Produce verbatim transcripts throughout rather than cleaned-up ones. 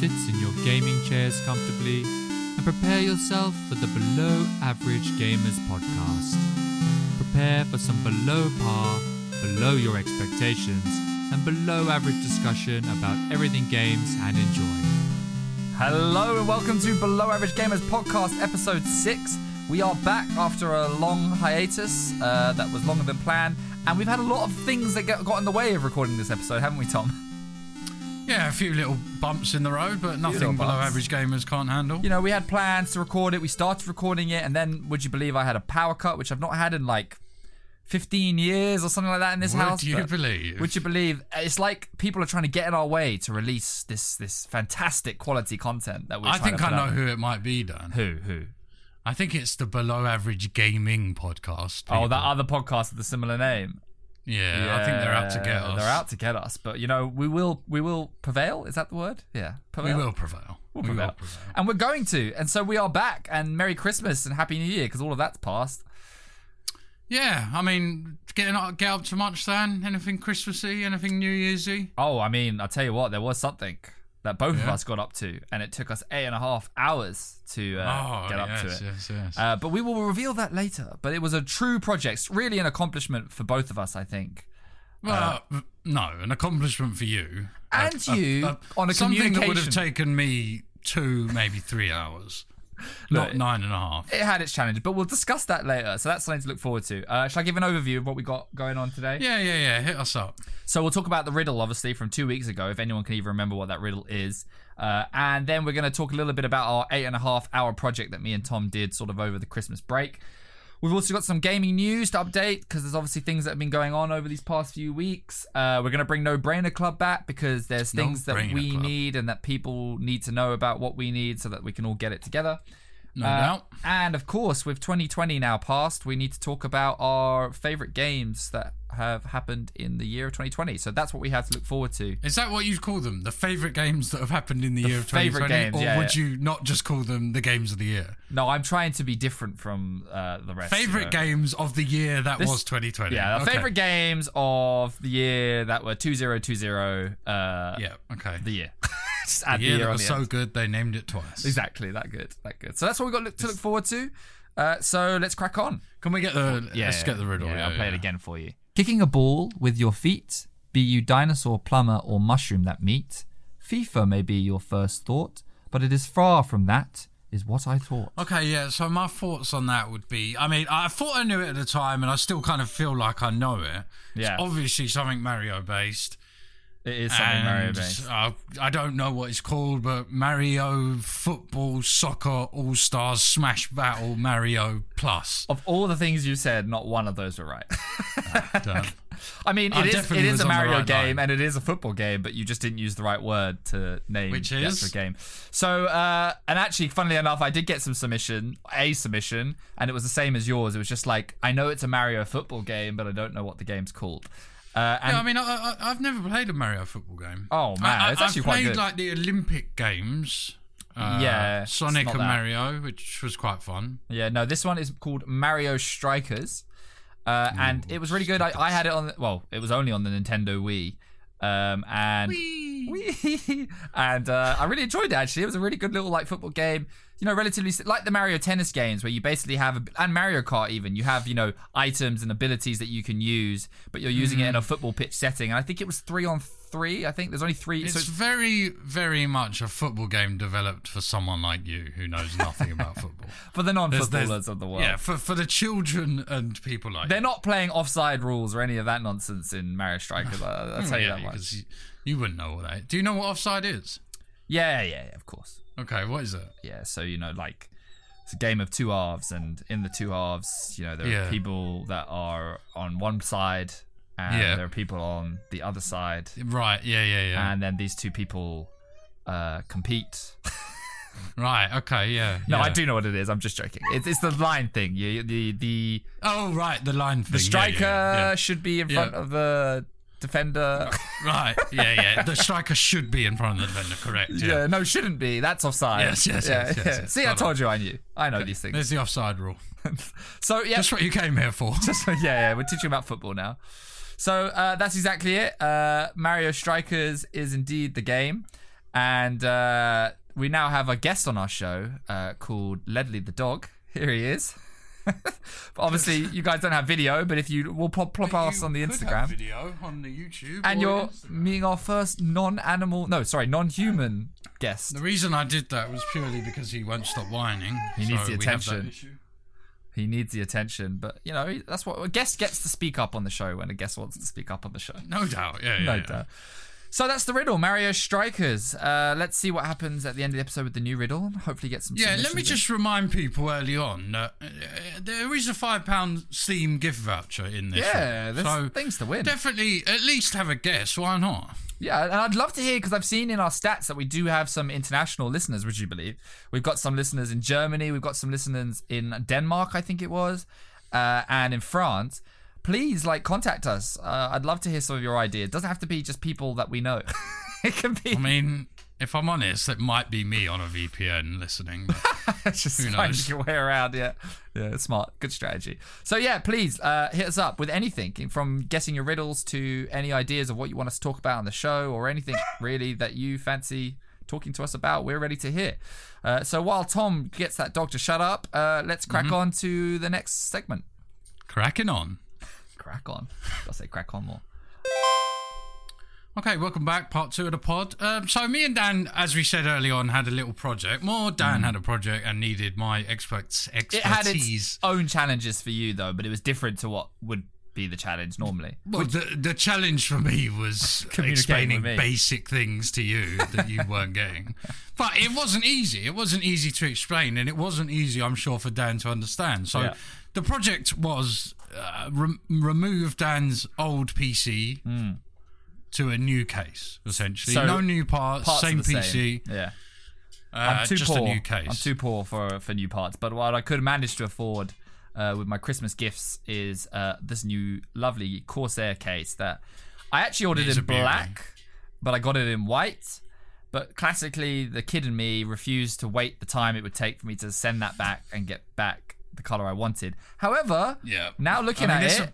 sits in your gaming chairs comfortably and prepare yourself for the Below Average Gamers podcast. Prepare for some below par, below your expectations, and below average discussion about everything games and enjoy. Hello and welcome to Below Average Gamers podcast episode six. We are back after a long hiatus uh, that was longer than planned, and we've had a lot of things that get, got in the way of recording this episode, haven't we, Tom? Yeah, a few little bumps in the road, but nothing Below Average Gamers can't handle. You know, we had plans to record it, we started recording it, and then, would you believe, I had a power cut, which I've not had in like fifteen years or something like that in this would house. Would you but, believe? Would you believe? It's like people are trying to get in our way to release this this fantastic quality content that we're I trying to I think I know out. who it might be, Dan. Who? Who? I think it's the Below Average Gaming podcast. People. Oh, that other podcast with a similar name. Yeah, yeah, I think they're out to get us. They're out to get us, but you know, we will we will prevail. Is that the word? Yeah, prevail. We will prevail. We'll prevail. We will prevail. And we're going to. And so we are back, and Merry Christmas and Happy New Year, because all of that's passed. Yeah, I mean, getting up, get up to much, Dan? Anything Christmassy? Anything New Year'sy? Oh, I mean, I'll tell you what, there was something that both yeah. of us got up to, and it took us eight and a half hours to uh, oh, get up yes, to it. Yes, yes. Uh, but we will reveal that later. But it was a true project, really an accomplishment for both of us, I think. Well, uh, no, an accomplishment for you. And a, you, a, a, on a something that would have taken me two, maybe three hours. Look, not nine and a half. It had its challenges, but we'll discuss that later. So that's something to look forward to. Uh, shall I give an overview of what we got going on today? Yeah, yeah, yeah. Hit us up. So we'll talk about the riddle, obviously, from two weeks ago, if anyone can even remember what that riddle is. Uh, and then we're going to talk a little bit about our eight and a half hour project that me and Tom did sort of over the Christmas break. We've also got some gaming news to update, because there's obviously things that have been going on over these past few weeks. Uh, we're going to bring No Brainer Club back, because there's things no that we Club. need and that people need to know about what we need so that we can all get it together. No uh, doubt. And, of course, with twenty twenty now past, we need to talk about our favourite games that have happened in the year of twenty twenty. So that's what we have to look forward to. Is that what you'd call them? The favourite games that have happened in the, the year of twenty twenty? Games, or yeah, would yeah. you not just call them the games of the year? No, I'm trying to be different from uh, the rest. Favourite you know. games of the year that this, was twenty twenty. Yeah, okay. Favourite games of the year that were two thousand twenty. Uh, yeah, okay. The year. The year, the year that was so end. good they named it twice. Exactly, that good, that good. So that's what we got look, to look forward to. Uh, so let's crack on. Can we get the? Yeah, let's get the riddle. Yeah, yeah, I'll play yeah. it again for you. Kicking a ball with your feet, be you dinosaur, plumber, or mushroom that meet. FIFA may be your first thought, but it is far from that. Is what I thought. Okay, yeah. So my thoughts on that would be, I mean, I thought I knew it at the time, and I still kind of feel like I know it. Yeah. It's obviously something Mario based. It is something Mario-based. Uh, I don't know what it's called, but Mario Football Soccer All-Stars Smash Battle Mario Plus. Of all the things you said, not one of those were right. uh, I mean, it I is it is a Mario right game line. And it is a football game, but you just didn't use the right word to name Which the is? actual game. So, uh, and actually, funnily enough, I did get some submission, a submission, and it was the same as yours. It was just like, I know it's a Mario football game, but I don't know what the game's called. Uh, and yeah, I mean, I, I, I've never played a Mario football game. Oh, man, I, I, it's actually I've quite good. I've played, like, the Olympic Games. Uh, yeah. Sonic and that. Mario, which was quite fun. Yeah, no, this one is called Mario Strikers. Uh, Ooh, and it was really good. I, I had it on, the, well, it was only on the Nintendo Wii. Um, and Wee. Wee. and uh, I really enjoyed it, actually. It was a really good little, like, football game. You know, relatively like the Mario Tennis games, where you basically have, a, and Mario Kart even, you have, you know, items and abilities that you can use, but you're using mm. it in a football pitch setting. And I think it was three on three. I think there's only three. It's, so it's very, very much a football game developed for someone like you who knows nothing about football. For the non-footballers there's, there's, of the world. Yeah, for, for the children and people like They're you. not playing offside rules or any of that nonsense in Mario Strikers. I'll tell yeah, you that much. You, you wouldn't know all that. Do you know what offside is? Yeah, yeah, yeah, of course. Okay, what is it? Yeah, so, you know, like, it's a game of two halves, and in the two halves, you know, there yeah. are people that are on one side, and yeah. there are people on the other side. Right, yeah, yeah, yeah. And then these two people uh, compete. Right, okay, yeah. No, yeah. I do know what it is, I'm just joking. It's, it's the line thing. You, the, the Oh, right, the line thing. The striker yeah, yeah, yeah. should be in front yeah. of the... defender. Right, yeah, yeah. The striker should be in front of the defender, correct? Yeah, yeah no, shouldn't be. That's offside. Yes, yes, yeah, yes, yes, yes, yes. See, I told you I knew. I know these things. There's the offside rule. So, yeah. That's what you came here for. Just, yeah, yeah. We're teaching about football now. So, uh, that's exactly it. Uh, Mario Strikers is indeed the game. And uh, we now have a guest on our show uh, called Ledley the dog. Here he is. Obviously, you guys don't have video, but if you will plop plop us on the Instagram, could have video on the YouTube, and you're Instagram. meeting our first non-animal, no, sorry, non-human guest. The reason I did that was purely because he won't stop whining. He so needs the attention. He needs the attention, but you know that's what a guest gets to speak up on the show when a guest wants to speak up on the show. No doubt, yeah, yeah, no yeah. doubt. So that's the riddle, Mario Strikers. Uh, let's see what happens at the end of the episode with the new riddle. Hopefully get some Yeah, let me in. just remind people early on that uh, there is a five pound Steam gift voucher in this. Yeah, one. there's so things to win. Definitely at least have a guess, why not? Yeah, and I'd love to hear, because I've seen in our stats that we do have some international listeners, would you believe? We've got some listeners in Germany, we've got some listeners in Denmark, I think it was, uh, and in France. Please, like, contact us. Uh, I'd love to hear some of your ideas. It doesn't have to be just people that we know. It can be... I mean, if I'm honest, it might be me on a V P N listening. Just who knows? Finding your way around, yeah. Yeah, smart. Good strategy. So, yeah, please uh, hit us up with anything, from guessing your riddles to any ideas of what you want us to talk about on the show, or anything, really, that you fancy talking to us about. We're ready to hear. Uh, so while Tom gets that dog to shut up, uh, let's crack mm-hmm. on to the next segment. Cracking on. Crack on. I'll say crack on more. Okay, welcome back. Part two of the pod. Um, so me and Dan, as we said early on, had a little project. More Dan mm. had a project and needed my experts expertise. It had its own challenges for you, though, but it was different to what would be the challenge normally. Well, Which, the, the challenge for me was explaining me. basic things to you that you weren't getting. But it wasn't easy. It wasn't easy to explain, and it wasn't easy, I'm sure, for Dan to understand. So yeah. the project was... Uh, re- remove Dan's old P C mm. to a new case, essentially. So no new parts, parts same P C. Same. Yeah, uh, I'm too just poor. a new case. I'm too poor for for new parts. But what I could manage to afford uh, with my Christmas gifts is uh, this new lovely Corsair case that I actually ordered in black, beauty. but I got it in white. But classically, the kid in me refused to wait the time it would take for me to send that back and get back the color I wanted. However, yeah. now looking I mean, at it, a...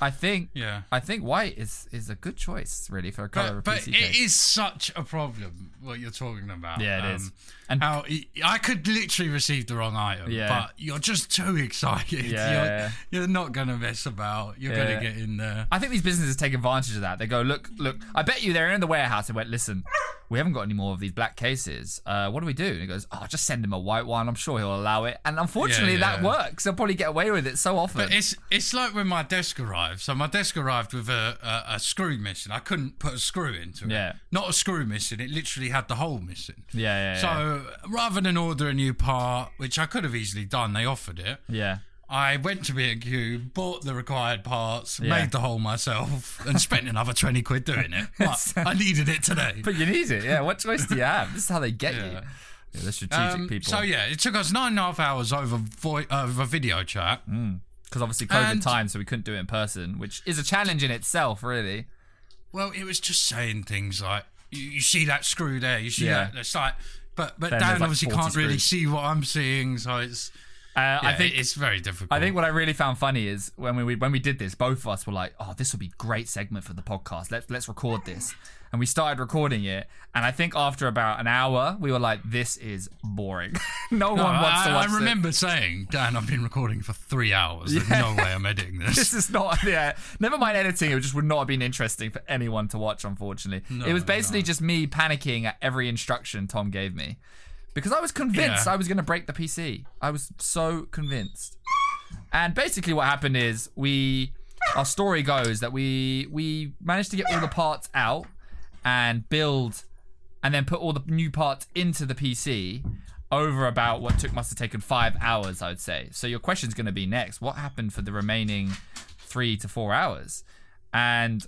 I think yeah. I think white is, is a good choice really for a color. But, of a P C but case. It is such a problem what you're talking about. Yeah, it um, is. And how I could literally receive the wrong item, yeah. but you're just too excited. Yeah. You're, you're not gonna mess about. You're yeah. gonna get in there. I think these businesses take advantage of that. They go, look, look. I bet you they're in the warehouse and went, listen, we haven't got any more of these black cases. Uh, what do we do? And he goes, oh, just send him a white one. I'm sure he'll allow it. And unfortunately, yeah, yeah. that works. He'll probably get away with it so often. But it's it's like when my desk arrived. So my desk arrived with a, a, a screw missing. I couldn't put a screw into it. Yeah. Not a screw missing. It literally had the hole missing. Yeah, yeah, So yeah. rather than order a new part, which I could have easily done, they offered it. Yeah. I went to B and Q, bought the required parts, yeah. made the hole myself, and spent another twenty quid doing it. But I needed it today. But you need it, yeah. What choice do you have? This is how they get yeah. you. Yeah, they're strategic um, people. So, yeah, it took us nine and a half hours over, vo- over video chat. Because mm. obviously COVID and time, so we couldn't do it in person, which is a challenge in itself, really. Well, it was just saying things like, you, you see that screw there, you see yeah. that. It's like, but, but Dan like obviously can't screws. really see what I'm seeing, so it's... Uh, yeah, I think it's very difficult. I think what I really found funny is when we when we did this, both of us were like, "Oh, this will be great segment for the podcast. Let's let's record this." And we started recording it, and I think after about an hour, we were like, "This is boring. no, no one wants to." I, watch I remember it. saying, "Dan, I've been recording for three hours. Yeah. There's no way I'm editing this. This is not. Yeah, never mind editing. It just would not have been interesting for anyone to watch. Unfortunately, no, it was basically no. just me panicking at every instruction Tom gave me." Because I was convinced yeah. I was going to break the P C. I was so convinced. And basically what happened is we, our story goes that we we managed to get all the parts out and build and then put all the new parts into the P C over about what took must have taken five hours, I would say. So your question's going to be next, what happened for the remaining three to four hours? And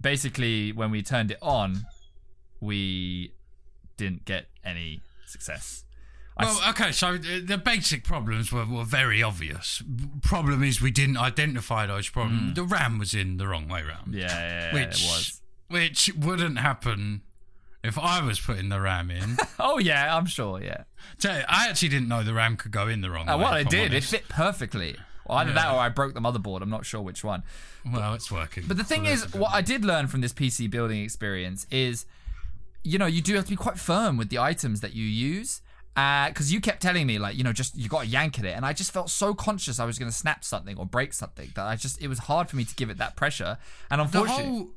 basically when we turned it on, we didn't get any... success. Well, okay, so the basic problems were, were very obvious. Problem is we didn't identify those problems. Mm. The RAM was in the wrong way round. Yeah, yeah, yeah which, it was. Which wouldn't happen if I was putting the RAM in. oh, yeah, I'm sure, yeah. So I actually didn't know the RAM could go in the wrong uh, way. Well, it did. Honest. It fit perfectly. Well, either yeah. that or I broke the motherboard. I'm not sure which one. Well, but, it's working. But the thing well, is, what I did learn from this P C building experience is... you know, you do have to be quite firm with the items that you use. Because uh, you kept telling me, like, you know, just you got to yank at it. And I just felt so conscious I was going to snap something or break something that I just, it was hard for me to give it that pressure. And unfortunately. The whole...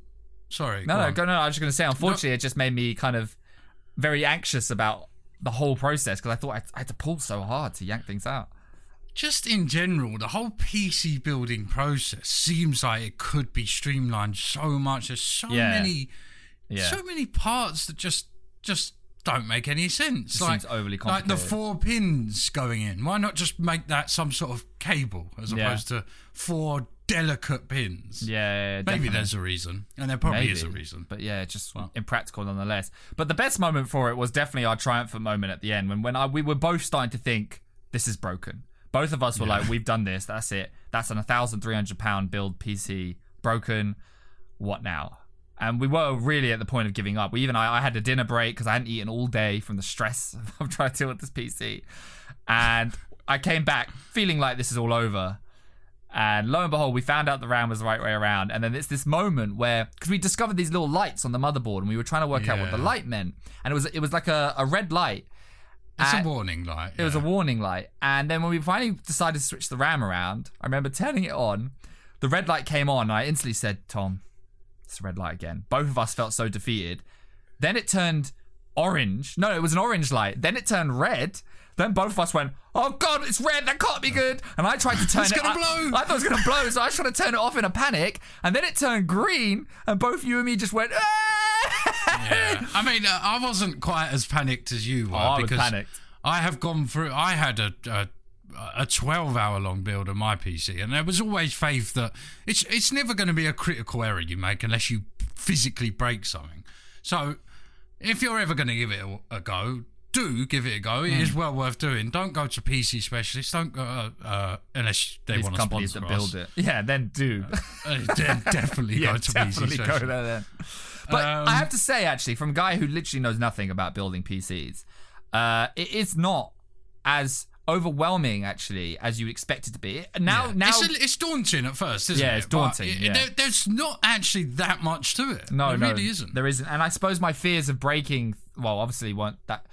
Sorry. No, no, go, no, I was just going to say, unfortunately, no. It just made me kind of very anxious about the whole process because I thought I, I had to pull so hard to yank things out. Just in general, the whole P C building process seems like it could be streamlined so much. There's so yeah. many, yeah. so many parts that just, just don't make any sense. It like, seems overly complicated. Like the four pins going in. Why not just make that some sort of cable as yeah. opposed to four delicate pins? Yeah, yeah, yeah maybe definitely. There's a reason, and there probably maybe. Is a reason. But yeah, just well. impractical nonetheless. But the best moment for it was definitely our triumphant moment at the end when when I, we were both starting to think this is broken. Both of us were yeah. like, we've done this. That's it. That's an one thousand three hundred pound build P C broken. What now? And we were really at the point of giving up. We even I, I had a dinner break because I hadn't eaten all day from the stress of trying to deal with this P C. And I came back feeling like this is all over. And lo and behold, we found out the RAM was the right way around. And then it's this moment where, because we discovered these little lights on the motherboard and we were trying to work yeah. out what the light meant. And it was it was like a, a red light. It's and a warning light. It yeah. was a warning light. And then when we finally decided to switch the RAM around, I remember turning it on. The red light came on. And I instantly said, Tom, it's a red light again. Both of us felt so defeated. Then it turned orange. No, it was an orange light. Then it turned red. Then both of us went, oh, God, it's red. That can't be good. And I tried to turn it's it off. It's going to blow. I thought it was going to blow. So I was trying to turn it off in a panic. And then it turned green. And both you and me just went, yeah. I mean, uh, I wasn't quite as panicked as you were. Oh, I because was panicked. I have gone through, I had a, a a twelve hour long build on my P C, and there was always faith that it's it's never going to be a critical error you make unless you physically break something. So if you're ever going to give it a, a go, do give it a go. It mm. is well worth doing. Don't go to P C specialists. Don't go uh, uh, unless they These want to sponsor that build us. It. Yeah, then do. Uh, then definitely yeah, go to definitely P C specialists. Go there then. But um, I have to say, actually, from a guy who literally knows nothing about building P Cs, uh, it is not as overwhelming, actually, as you expect it to be. Now, yeah. now it's, a, it's daunting at first, isn't it? Yeah, it's it? daunting. It, yeah. There, there's not actually that much to it. No, there no, really isn't. There isn't. And I suppose my fears of breaking, well, obviously weren't that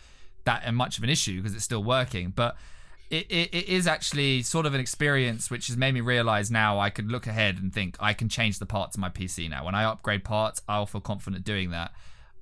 that much of an issue because it's still working, but It, it it is actually sort of an experience which has made me realise now I could look ahead and think I can change the parts of my P C now. When I upgrade parts, I'll feel confident doing that.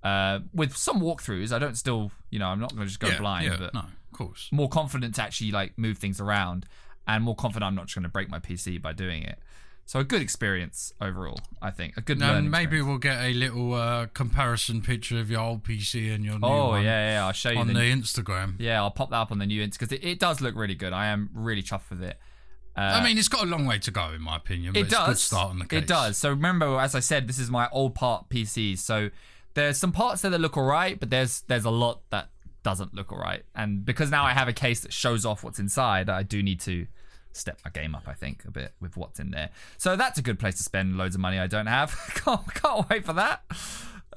Uh, with some walkthroughs, I don't still, you know, I'm not going to just go yeah, blind. Yeah, but no, of course. More confident to actually like move things around and more confident I'm not just going to break my P C by doing it. So a good experience overall, I think. A good learning. And maybe experience. We'll get a little uh, comparison picture of your old P C and your new oh, one. Oh, yeah, yeah. I'll show you. On the, the new, Instagram. Yeah, I'll pop that up on the new Instagram because it, it does look really good. I am really chuffed with it. Uh, I mean, it's got a long way to go, in my opinion. But it it's does. It's a good start on the case. It does. So remember, as I said, this is my old part P C. So there's some parts there that look all right, but there's there's a lot that doesn't look all right. And because now I have a case that shows off what's inside, I do need to step my game up, I think, a bit with what's in there. So that's a good place to spend loads of money I don't have. can't, can't wait for that.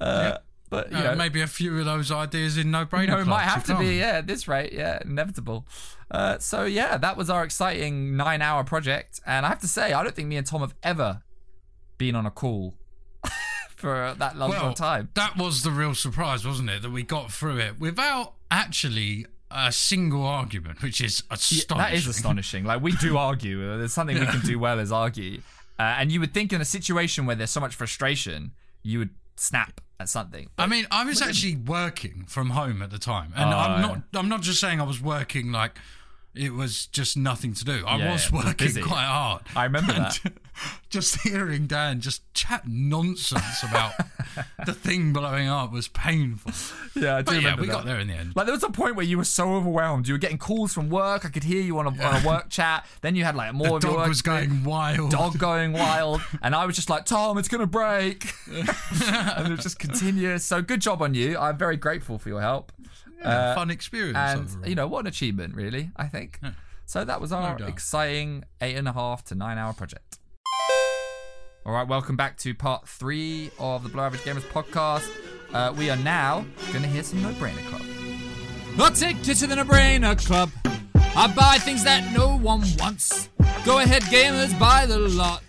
Uh, yeah. But you uh, know, maybe a few of those ideas in no-brainer. No, it might have to, to be. Yeah, at this rate, yeah, inevitable. Uh, so yeah, that was our exciting nine-hour project, and I have to say, I don't think me and Tom have ever been on a call for that long well, time. That was the real surprise, wasn't it? That we got through it without actually a single argument, which is astonishing. Yeah, that is astonishing. Like, we do argue. There's something yeah. we can do well is argue. Uh, and you would think in a situation where there's so much frustration, you would snap at something. But I mean, I was actually working from home at the time. And oh, I'm not I'm not just saying I was working like it was just nothing to do. I yeah, was working busy. Quite hard. I remember and that. Just hearing Dan just chat nonsense about the thing blowing up was painful. Yeah, I do but remember yeah, we that. Got there in the end. Like, there was a point where you were so overwhelmed. You were getting calls from work. I could hear you on a, yeah. on a work chat. Then you had, like, more the of your work. Dog was going wild. Dog going wild. And I was just like, Tom, it's going to break. And it was just continuous. So good job on you. I'm very grateful for your help. Uh, fun experience and overall. You know what an achievement really I think yeah. So that was our no exciting eight and a half to nine hour project. Alright, welcome back to part three of the Below Average Gamers podcast. Uh, we are now going to hear some No Brainer Club. I'll take you to the No Brainer Club. I buy things that no one wants. Go ahead gamers, buy the lot.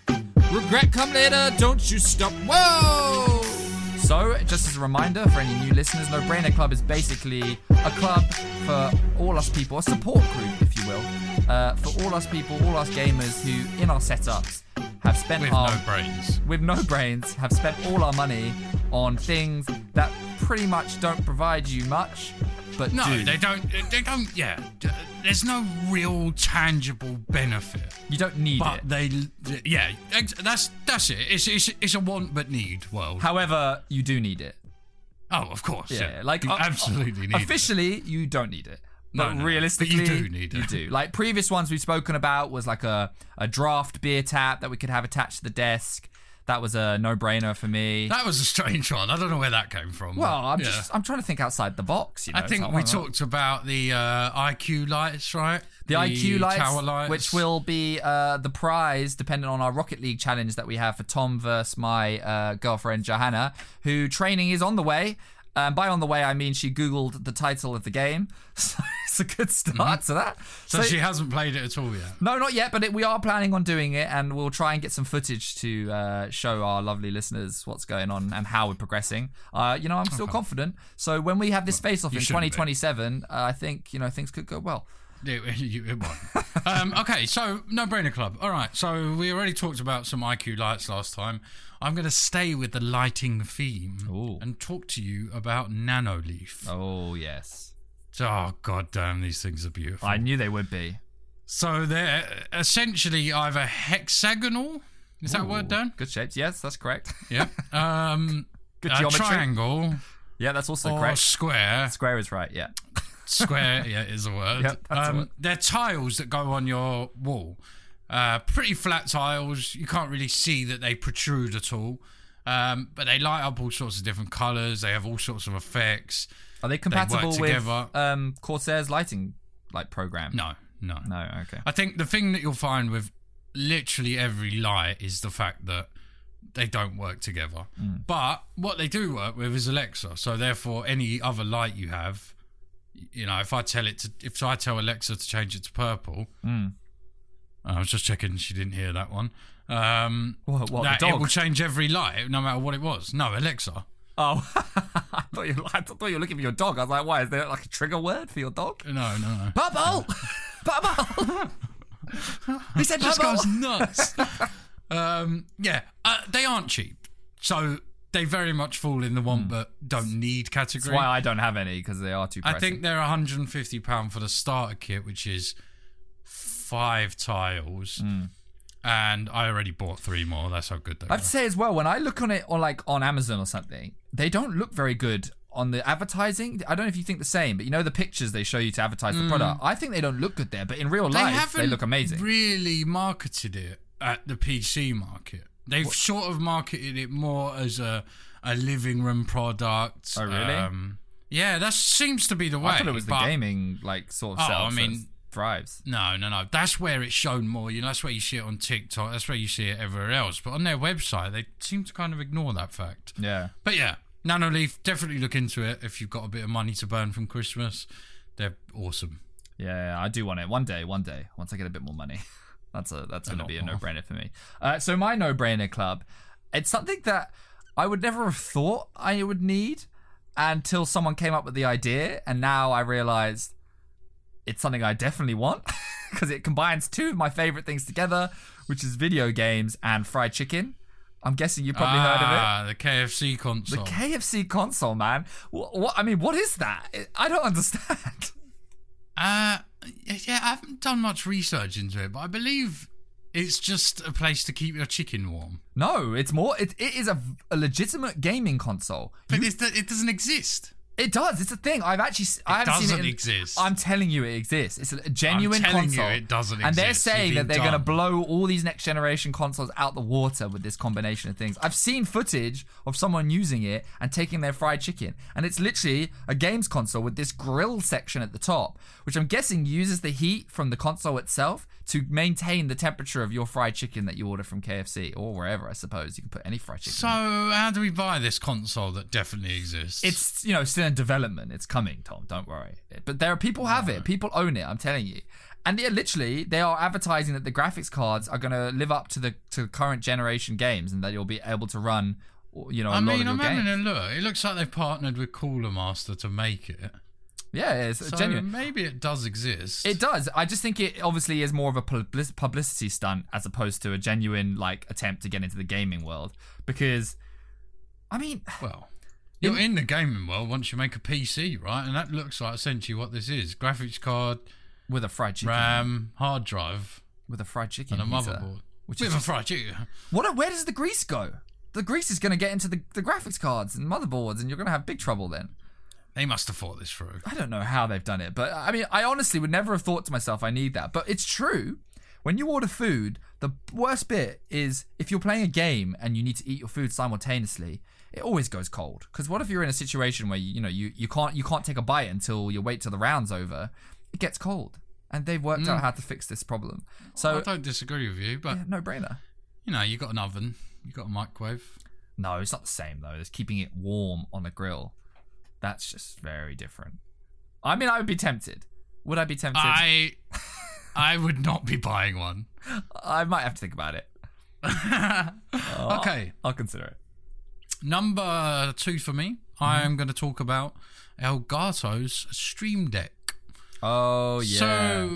Regret come later, don't you stop. Whoa. So, just as a reminder for any new listeners, No Brainer Club is basically a club for all us people, a support group, if you will, uh, for all us people, all us gamers who, in our setups, have spent with our... With no brains. With no brains, have spent all our money on things that pretty much don't provide you much, but No, do. they don't, they don't, yeah. There's no real tangible benefit. You don't need but it. But they, they, yeah, that's that's it. It's, it's it's a want but need world. However, you do need it. Oh, of course. Yeah, yeah. like you uh, absolutely need officially, it. Officially, you don't need it. But no, no, realistically, but you do need it. You do. Like previous ones we've spoken about was like a, a draft beer tap that we could have attached to the desk. That was a no-brainer for me. That was a strange one. I don't know where that came from. Well, but, I'm yeah. just I'm trying to think outside the box. You know, I think we talked about the uh, I Q lights, right? The, the I Q lights, tower lights, which will be uh, the prize, depending on our Rocket League challenge that we have for Tom versus my uh, girlfriend Johanna, who training is on the way. Um, by on the way, I mean she Googled the title of the game. So it's a good start mm-hmm. to that. So, so she hasn't played it at all yet? No, not yet, but it, we are planning on doing it, and we'll try and get some footage to uh, show our lovely listeners what's going on and how we're progressing. Uh, you know, I'm still okay. confident. So when we have this well, face-off in twenty twenty-seven, uh, I think, you know, things could go well. It, it, it won't. um, okay, so No Brainer Club. All right, so we already talked about some I Q lights last time. I'm going to stay with the lighting theme Ooh. and talk to you about Nanoleaf. Oh, yes. Oh, God damn, these things are beautiful. I knew they would be. So they're essentially either hexagonal. Is Ooh, that word, Dan? Good shapes. Yes, that's correct. Yeah. Um, good geometry. Triangle. Yeah, that's also or correct. Square. Square is right, yeah. Square, yeah, is a word. Yep, that's um, a word. They're tiles that go on your wall. Uh, pretty flat tiles. You can't really see that they protrude at all. Um, but they light up all sorts of different colours. They have all sorts of effects. Are they compatible they with um, Corsair's lighting like program? No, no. No, okay. I think the thing that you'll find with literally every light is the fact that they don't work together. Mm. But what they do work with is Alexa. So therefore, any other light you have... You know, if I tell it to, if I tell Alexa to change it to purple, mm. I was just checking she didn't hear that one. Um, what, what, that it will change every light, no matter what it was. No, Alexa. Oh, I thought you, I thought you were looking for your dog. I was like, why is there like a trigger word for your dog? No, no, no. Purple, purple. He said just goes nuts. um, yeah, uh, they aren't cheap, so. They very much fall in the want mm. but don't need category. That's why I don't have any, because they are too pricey. I think they're one hundred fifty pounds for the starter kit, which is five tiles. Mm. And I already bought three more. That's how good they are. I have to say as well, when I look on it or like on Amazon or something, they don't look very good on the advertising. I don't know if you think the same, but you know the pictures they show you to advertise mm. the product. I think they don't look good there, but in real they life, they look amazing. They haven't really marketed it at the P C market. They've what? sort of marketed it more as a, a living room product. Oh, really? Um, yeah, that seems to be the way. I thought it was but, the gaming like sort of oh, I mean, thrives. No, no, no. That's where it's shown more. You know, that's where you see it on TikTok. That's where you see it everywhere else. But on their website, they seem to kind of ignore that fact. Yeah. But yeah, Nanoleaf, definitely look into it if you've got a bit of money to burn from Christmas. They're awesome. Yeah, I do want it. One day, one day, once I get a bit more money. That's a that's going to be a no-brainer for me. Uh, so my no-brainer club, it's something that I would never have thought I would need until someone came up with the idea, and now I realised it's something I definitely want because it combines two of my favourite things together, which is video games and fried chicken. I'm guessing you've probably ah, heard of it. The K F C console. The K F C console, man. What, what I mean, what is that? I don't understand. Uh... Yeah, I haven't done much research into it, but I believe it's just a place to keep your chicken warm. No, it's more... It, it is a, a legitimate gaming console. But you, it's the, it doesn't exist. It does. It's a thing. I've actually... It I haven't doesn't seen it in, exist. I'm telling you it exists. It's a genuine console. I'm telling console, you it doesn't exist. And they're saying that they're going to blow all these next-generation consoles out the water with this combination of things. I've seen footage of someone using it and taking their fried chicken. And it's literally a games console with this grill section at the top, which I'm guessing uses the heat from the console itself to maintain the temperature of your fried chicken that you order from K F C or wherever, I suppose. You can put any fried chicken. So in. How do we buy this console that definitely exists? It's, you know, still in development. It's coming, Tom. Don't worry. But there are people have it. People own it, I'm telling you. And yeah, literally, they are advertising that the graphics cards are going to live up to the to current generation games and that you'll be able to run you know, I a mean, lot of I'm your having games. a look. It looks like they've partnered with Cooler Master to make it. Yeah, it's so genuine. Maybe it does exist. It does. I just think it obviously is more of a publicity stunt as opposed to a genuine like attempt to get into the gaming world. Because, I mean, well, you're in, in the gaming world once you make a P C, right? And that looks like essentially what this is: graphics card with a fried chicken, RAM, hard drive with a fried chicken, and a motherboard with a fried chicken. What? Where does the grease go? The grease is going to get into the, the graphics cards and motherboards, and you're going to have big trouble then. They must have thought this through. I don't know how they've done it, but I mean, I honestly would never have thought to myself, I need that. But it's true. When you order food, the worst bit is if you're playing a game and you need to eat your food simultaneously, it always goes cold. Because what if you're in a situation where you, you know you, you can't you can't take a bite until you wait till the round's over? It gets cold, and they've worked mm. out how to fix this problem. So I don't disagree with you, but yeah, no brainer. You know, you got an oven, you got a microwave. No, it's not the same though. It's keeping it warm on a grill. That's just very different. I mean, I would be tempted. Would I be tempted? I I would not be buying one. I might have to think about it. oh, okay. I'll, I'll consider it. Number two for me, mm-hmm. I am going to talk about Elgato's Stream Deck. Oh, yeah. So,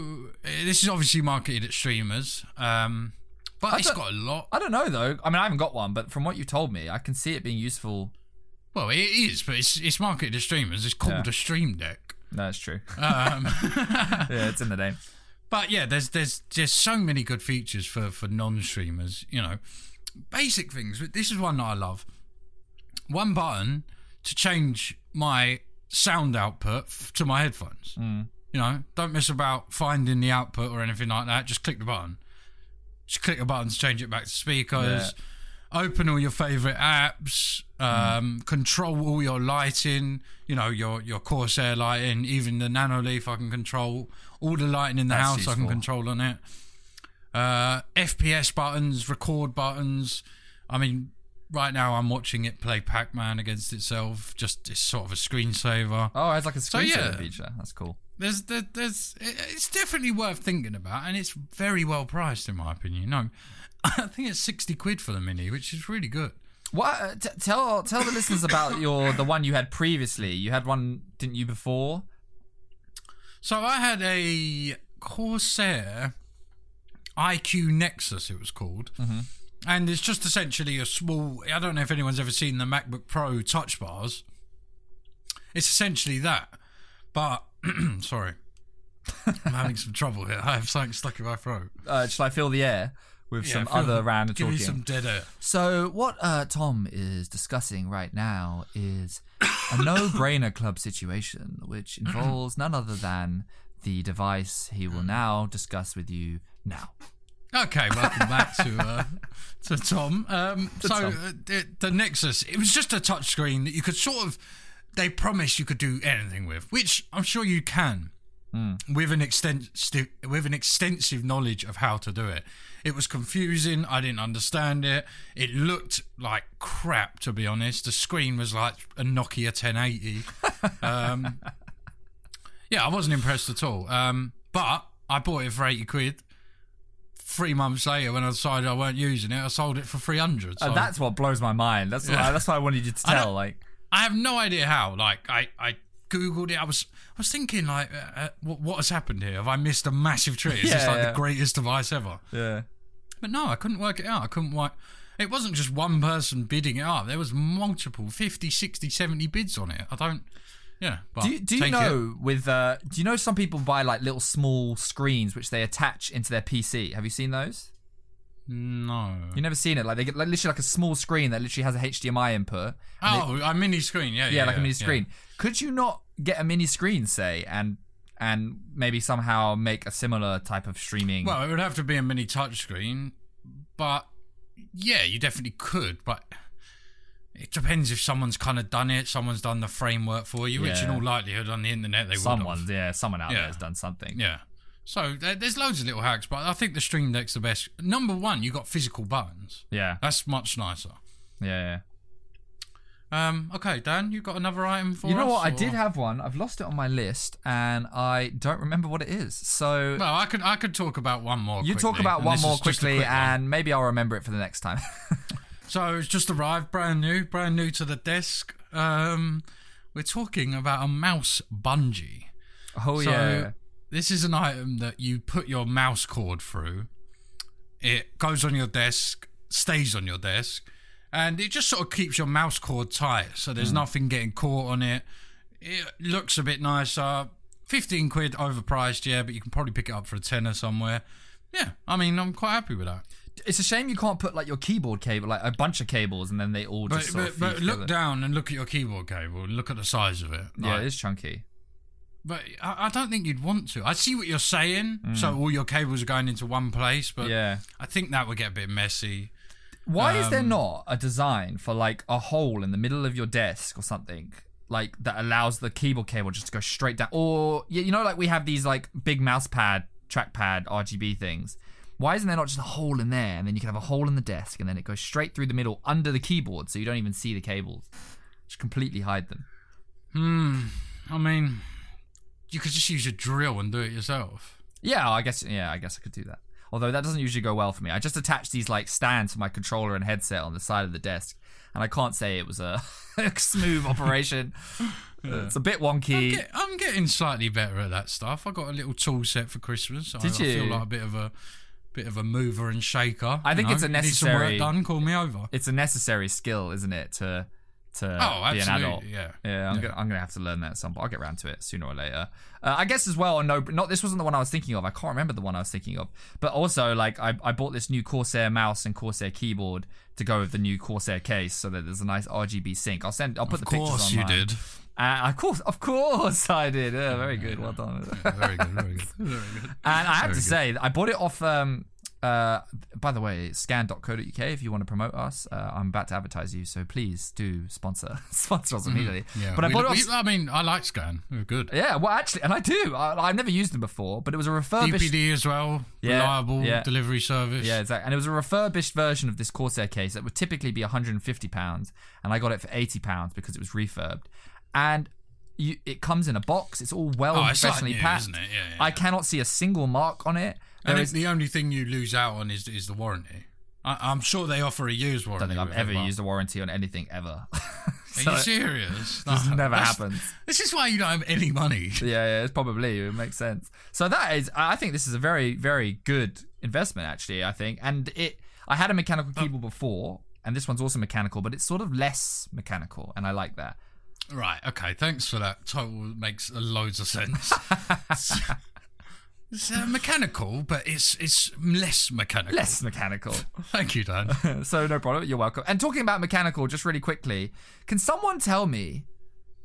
this is obviously marketed at streamers, um, but I it's got a lot. I don't know, though. I mean, I haven't got one, but from what you told me, I can see it being useful. Well, it is, but it's it's marketed to streamers. It's called yeah. a Stream Deck. No, it's true. Um, yeah, it's in the name. But yeah, there's there's there's so many good features for, for non-streamers. You know, basic things. This is one that I love. One button to change my sound output f- to my headphones. Mm. You know, don't mess about finding the output or anything like that. Just click the button. Just click the button to change it back to speakers. Yeah. Open all your favourite apps, um, mm. control all your lighting, you know, your, your Corsair lighting, even the Nanoleaf I can control. All the lighting in the That's house useful. I can control on it. Uh, F P S buttons, record buttons. I mean, right now I'm watching it play Pac-Man against itself. Just it's sort of a screensaver. Oh, it's like a screensaver so, yeah, feature. That's cool. There's, there, there's, it's definitely worth thinking about, and it's very well priced in my opinion. No, I think it's sixty quid for the mini, which is really good. What? T- tell tell the listeners about your the one you had previously. You had one, didn't you, before? So I had a Corsair I Q Nexus, it was called, mm-hmm. and it's just essentially a small. I don't know if anyone's ever seen the MacBook Pro touch bars. It's essentially that, but. Sorry, I'm having some trouble here. I have something stuck in my throat. Uh, shall I fill the air with yeah, some other the, random give talking? Give me some dead air. So what uh, Tom is discussing right now is a no-brainer club situation, which involves none other than the device he will now discuss with you now. Okay, welcome back to uh, to Tom. Um, to so Tom. Uh, the, the Nexus, it was just a touchscreen that you could sort of. They promised you could do anything with, which I'm sure you can, mm. with an extensive with an extensive knowledge of how to do it. It was confusing. I didn't understand it. It looked like crap, to be honest. The screen was like a Nokia ten eighty. um, yeah, I wasn't impressed at all. Um, but I bought it for eighty quid. Three months later, when I decided I weren't using it, I sold it for three hundred. So. Uh, that's what blows my mind. That's yeah. what, that's what I wanted you to tell. Like. I have no idea how. Like, I, I Googled it. I was I was thinking, like, uh, what, what has happened here? Have I missed a massive trick? Is yeah, this, like, yeah. the greatest device ever? Yeah. But no, I couldn't work it out. I couldn't work... It wasn't just one person bidding it up. There was multiple, fifty, sixty, seventy bids on it. I don't... Yeah, but do you, do you know it. with uh, do you know some people buy, like, little small screens which they attach into their P C? Have you seen those? No. You've never seen it? Like, they get like, literally like a small screen that literally has a H D M I input. Oh, it, a mini screen, yeah. Yeah, yeah like a mini screen. Yeah. Could you not get a mini screen, say, and and maybe somehow make a similar type of streaming? Well, it would have to be a mini touch screen, but yeah, you definitely could, but it depends if someone's kind of done it, someone's done the framework for you, yeah. which in all likelihood on the internet they would have. Someone, yeah, someone out yeah. there has done something. Yeah. So there's loads of little hacks, but I think the Stream Deck's the best. Number one, you got physical buttons. Yeah, that's much nicer. Yeah. yeah. Um. Okay, Dan, you got another item for us? You know us, what? Or? I did have one. I've lost it on my list, and I don't remember what it is. So. Well, I could I could talk about one more. You quickly, talk about one more quickly, quick and one. Maybe I'll remember it for the next time. So it's just arrived, brand new, brand new to the desk. Um, we're talking about a mouse bungee. Oh, so yeah. This is an item that you put your mouse cord through. It goes on your desk, stays on your desk, and it just sort of keeps your mouse cord tight, so there's mm. nothing getting caught on it. It looks a bit nicer. fifteen quid, overpriced, yeah, but you can probably pick it up for a tenner somewhere. Yeah, I mean, I'm quite happy with that. It's a shame you can't put, like, your keyboard cable, like, a bunch of cables, and then they all just but, sort but, of... But look down and look at your keyboard cable, and look at the size of it. Like, yeah, it is chunky. But I, I don't think you'd want to. I see what you're saying, mm. so all your cables are going into one place, but yeah. I think that would get a bit messy. Why um, is there not a design for, like, a hole in the middle of your desk or something, like, that allows the keyboard cable just to go straight down? Or, you know, like, we have these, like, big mouse pad, trackpad, R G B things. Why isn't there not just a hole in there, and then you can have a hole in the desk, and then it goes straight through the middle under the keyboard, so you don't even see the cables? Just completely hide them. Hmm. I mean, you could just use a drill and do it yourself. Yeah, I guess. Yeah, I guess I could do that. Although that doesn't usually go well for me. I just attach these like stands for my controller and headset on the side of the desk, and I can't say it was a smooth operation. Yeah. It's a bit wonky. I'm, get, I'm getting slightly better at that stuff. I got a little tool set for Christmas. So Did I, you? I feel like a bit of a. Bit of a mover and shaker. I think know? it's a necessary. Need some work done, call me over. It's a necessary skill, isn't it? To to oh, be an adult. Yeah, yeah. I'm, yeah. Gonna, I'm gonna have to learn that at some point. I'll get around to it sooner or later. Uh, I guess as well. No, not this wasn't the one I was thinking of. I can't remember the one I was thinking of. But also, like, I I bought this new Corsair mouse and Corsair keyboard to go with the new Corsair case, so that there's a nice R G B sync. I'll send. I'll put of the pictures online. Of course you did. Uh, of course, of course I did. Yeah, very good. Well done. Yeah, very good. Very good. Very good. And I have very to good. say, I bought it off. Um, uh, by the way, scan dot co dot U K if you want to promote us. Uh, I'm about to advertise you, so please do sponsor sponsor us immediately. Mm, yeah, but I bought it off. We, I mean, I like Scan. We're good. Yeah. Well, actually, and I do. I, I've never used them before, but it was a refurbished D P D as well. Yeah, reliable yeah. delivery service. Yeah, exactly. And it was a refurbished version of this Corsair case that would typically be one hundred fifty pounds, and I got it for eighty pounds because it was refurbed. And you, it comes in a box. It's all well oh, professionally like new, packed. Isn't it? Yeah, yeah. I cannot see a single mark on it. There and is... the only thing you lose out on is is the warranty. I, I'm sure they offer a used warranty. I don't think I've ever used a warranty on anything ever. So are you serious? No, this never happens. This is why you don't have any money. Yeah, yeah, it's probably it makes sense. So that is, I think this is a very, very good investment. Actually, I think, and it. I had a mechanical keyboard oh. before, and this one's also mechanical, but it's sort of less mechanical, and I like that. Right, okay, thanks for that. Total makes loads of sense. It's, it's uh, mechanical, but it's it's less mechanical. Less mechanical. Thank you, Dan. So no problem, you're welcome. And talking about mechanical, just really quickly, can someone tell me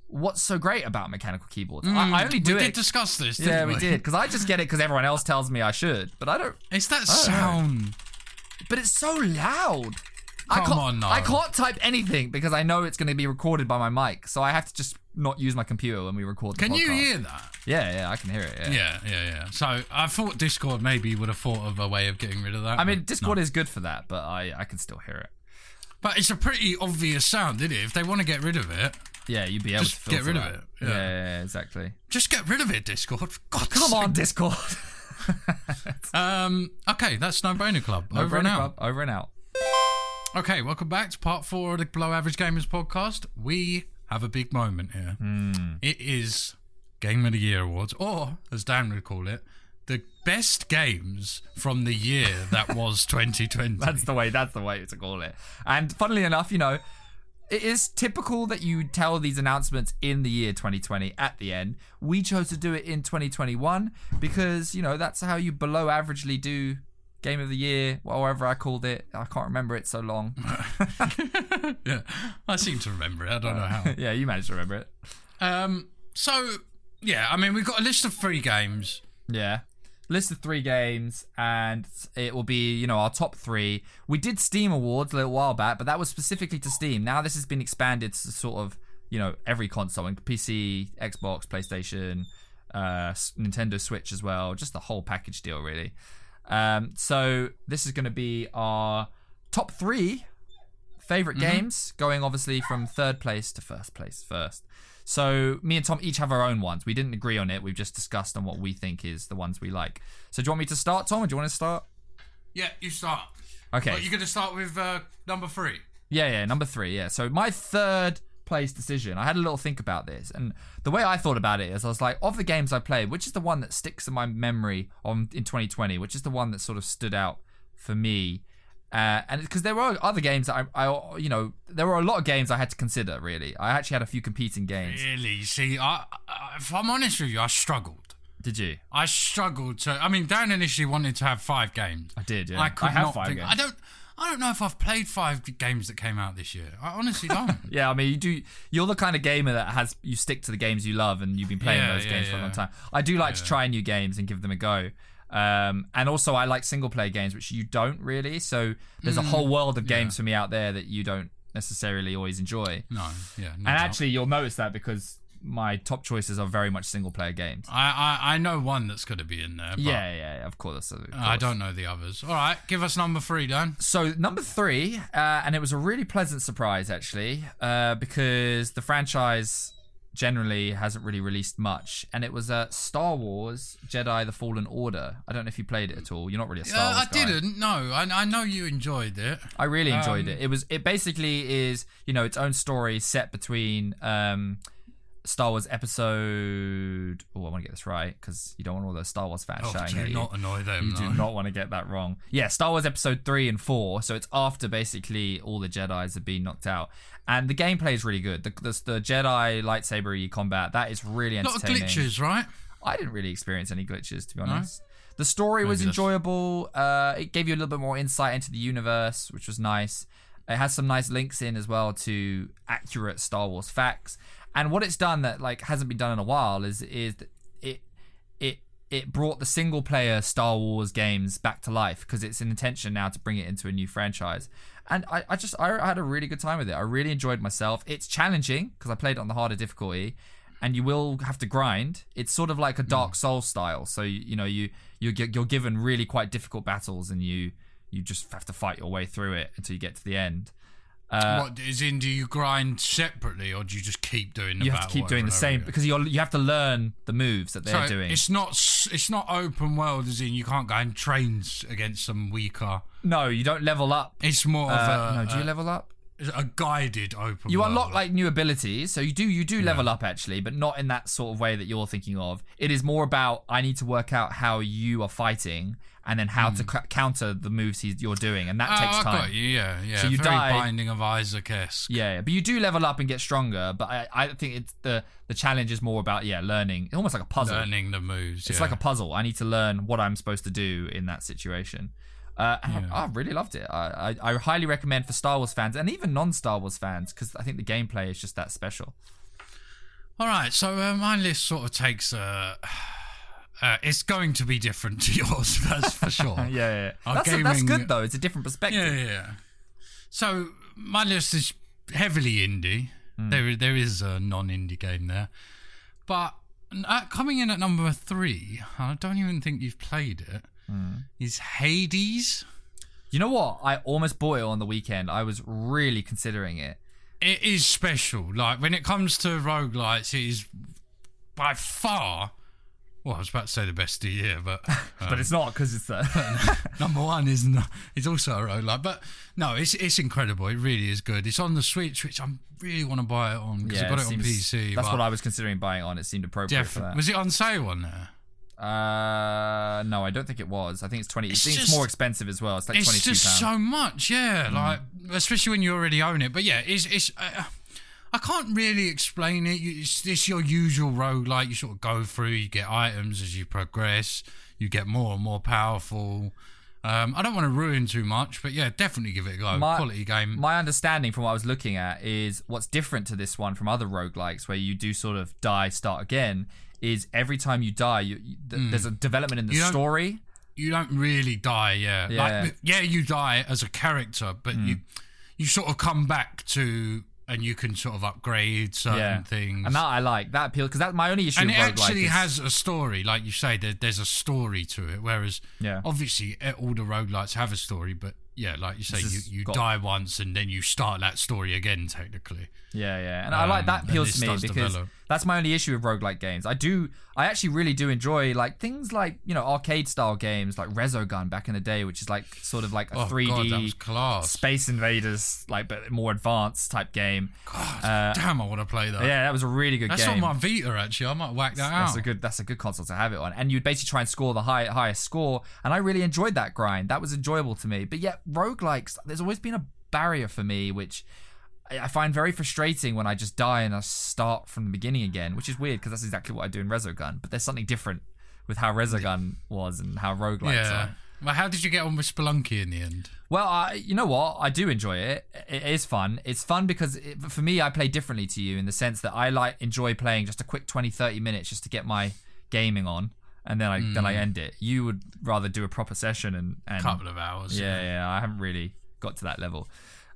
what's so great about mechanical keyboards? Mm, I, I only do we it... We did discuss this, didn't yeah, we? Yeah, we did, because I just get it because everyone else tells me I should, but I don't... It's that don't sound. Know. But it's so loud. Come I can't, on, no. I can't type anything because I know it's going to be recorded by my mic, so I have to just not use my computer when we record the Can podcast. You hear that? Yeah, yeah, I can hear it. Yeah. yeah, yeah, yeah. So I thought Discord maybe would have thought of a way of getting rid of that. I mean, Discord no. is good for that, but I, I can still hear it. But it's a pretty obvious sound, isn't it? If they want to get rid of it... Yeah, you'd be able just to get rid that. Of it. Yeah. Yeah, yeah, yeah, exactly. Just get rid of it, Discord. God, Come sake. on, Discord. um. Okay, that's No Brainer Club. No Over Brainer and out. Club, over and out. Okay, welcome back to part four of the Below Average Gamers podcast. We have a big moment here. Mm. It is Game of the Year Awards, or, as Dan would call it, the best games from the year that was twenty twenty. That's the way, that's the way to call it. And funnily enough, you know, it is typical that you tell these announcements in the year twenty twenty at the end. We chose to do it in twenty twenty-one because, you know, that's how you below averagely do Game of the Year, whatever I called it. I can't remember it so long. Yeah, I seem to remember it. I don't uh, know how. Yeah, you managed to remember it. Um, so, yeah, I mean, we've got a list of three games. Yeah, list of three games, and it will be, you know, our top three. We did Steam Awards a little while back, but that was specifically to Steam. Now this has been expanded to sort of, you know, every console, like P C, Xbox, PlayStation, uh, Nintendo Switch as well, just the whole package deal, really. Um, so this is going to be our top three favorite mm-hmm. games, going obviously from third place to first place first. So me and Tom each have our own ones. We didn't agree on it. We've just discussed on what we think is the ones we like. So do you want me to start, Tom, or do you want to start? Yeah, you start. Okay. Well, you're going to start with uh, number three. Yeah, yeah, number three, yeah. So my third place decision, I had a little think about this, and the way I thought about it is I was like, of the games I played, which is the one that sticks in my memory on in twenty twenty, which is the one that sort of stood out for me. Uh, and because there were other games that I, I, you know, there were a lot of games I had to consider, really. I actually had a few competing games. Really? See, I, I, if I'm honest with you, I struggled. Did you? I struggled to... I mean, Dan initially wanted to have five games. I did, yeah. I, could I have not five think, games. I don't... I don't know if I've played five games that came out this year. I honestly don't. Yeah, I mean, you do. You're the kind of gamer that has you stick to the games you love, and you've been playing yeah, those yeah, games yeah. for a long time. I do like yeah. to try new games and give them a go, um, and also I like single player games, which you don't really. So there's mm, a whole world of games yeah. for me out there that you don't necessarily always enjoy. No, yeah, no and doubt. Actually, you'll notice that because my top choices are very much single player games. I I, I know one that's got to be in there. But yeah, yeah, yeah, of course, of course. I don't know the others. All right, give us number three, Dan. So number three, uh, and it was a really pleasant surprise actually, uh, because the franchise generally hasn't really released much, and it was uh, Star Wars Jedi: The Fallen Order. I don't know if you played it at all. You're not really a Star uh, Wars I guy. didn't. No, I, I know you enjoyed it. I really enjoyed um, it. It was it basically is you know its own story set between. Um, Star Wars episode... Oh, I want to get this right, because you don't want all those Star Wars fans oh, shouting at you. Do not annoy them. You no. do not want to get that wrong. Yeah, Star Wars episode three and four, so it's after basically all the Jedis have been knocked out. And the gameplay is really good. The, the, the Jedi lightsaber-y combat, that is really entertaining. A lot of glitches, right? I didn't really experience any glitches, to be honest. No? The story Maybe was enjoyable. Uh, it gave you a little bit more insight into the universe, which was nice. It has some nice links in as well to accurate Star Wars facts. And what it's done that like hasn't been done in a while is is it it it brought the single player Star Wars games back to life, because it's an intention now to bring it into a new franchise. And I, I just I had a really good time with it. I really enjoyed myself. It's challenging because I played it on the harder difficulty, and you will have to grind. It's sort of like a Dark Souls style. So you, you know you you're, you're given really quite difficult battles, and you you just have to fight your way through it until you get to the end. Uh, what is in? Do you grind separately, or do you just keep doing the? You have to keep doing the same again? Because you you have to learn the moves that they're so doing. It's not it's not open world, as in you can't go and train against some weaker. No, you don't level up. It's more uh, of a. No, do you a, level up? A guided open. You world. Unlock like new abilities, so you do you do yeah. level up actually, but not in that sort of way that you're thinking of. It is more about I need to work out how you are fighting. And then how mm. to c- counter the moves he's, you're doing, and that oh, takes time. I got you. Yeah, yeah. So you Very die. Binding of Isaac-esque. Yeah, but you do level up and get stronger. But I, I think it's the the challenge is more about yeah, learning. It's almost like a puzzle. Learning the moves. It's yeah. like a puzzle. I need to learn what I'm supposed to do in that situation. Uh, yeah. I, I really loved it. I, I I highly recommend for Star Wars fans and even non-Star Wars fans, because I think the gameplay is just that special. All right, so uh, my list sort of takes a. Uh... Uh, it's going to be different to yours, that's for sure. yeah, yeah. yeah. That's, gaming... a, that's good, though. It's a different perspective. Yeah, yeah, yeah. So, my list is heavily indie. Mm. There, There is a non-indie game there. But uh, coming in at number three, I don't even think you've played it, mm. is Hades. You know what? I almost bought it on the weekend. I was really considering it. It is special. Like, when it comes to roguelites, it is by far... Well, I was about to say the best of the year, but... Um, but it's not, because it's... Uh, number one is not, it's also a roguelike. But no, it's it's incredible. It really is good. It's on the Switch, which I really want to buy it on, because yeah, I got it, it seems, on P C. That's what I was considering buying on. It seemed appropriate def- for that. Was it on sale on there? Uh, no, I don't think it was. I think it's twenty... It's, I think just, it's more expensive as well. It's like it's twenty-two pounds. It's just so much, yeah. Mm. Like, especially when you already own it. But yeah, it's... it's uh, I can't really explain it. It's, it's your usual roguelike. You sort of go through, you get items as you progress, you get more and more powerful. Um, I don't want to ruin too much, but yeah, definitely give it a go. My, Quality game. My understanding from what I was looking at is what's different to this one from other roguelikes where you do sort of die, start again, is every time you die, you, th- mm. there's a development in the you story. You don't really die, yeah. Yeah, like, yeah you die as a character, but mm. you you sort of come back to... And you can sort of upgrade certain yeah. things. And that I like. That appeal, because that's my only issue. And it actually is... has a story. Like you say, there, there's a story to it. Whereas, yeah. obviously, all the roguelikes have a story, but Yeah, like you say, you, you got... die once and then you start that story again, technically. Yeah, yeah. And um, I like that appeals to me because develop. that's my only issue with roguelike games. I do, I actually really do enjoy like things like, you know, arcade style games like Resogun back in the day, which is like sort of like a oh, three D God, Space Invaders, like but more advanced type game. God, uh, damn, I want to play that. Yeah, that was a really good that's game. That's on my Vita, actually. I might whack that that's, out. That's a good, that's a good console to have it on. And you'd basically try and score the high, highest score. And I really enjoyed that grind. That was enjoyable to me. But yet, roguelikes, there's always been a barrier for me, which I find very frustrating when I just die and I start from the beginning again, which is weird because that's exactly what I do in Resogun, but there's something different with how Resogun was and how roguelikes yeah. are. Well, how did you get on with Spelunky in the end? Well, I, you know what? I do enjoy it. It is fun. It's fun because, it, for me, I play differently to you in the sense that I like enjoy playing just a quick twenty, thirty minutes just to get my gaming on. And then I mm. then I end it. You would rather do a proper session and a couple of hours. Yeah, yeah, yeah. I haven't really got to that level.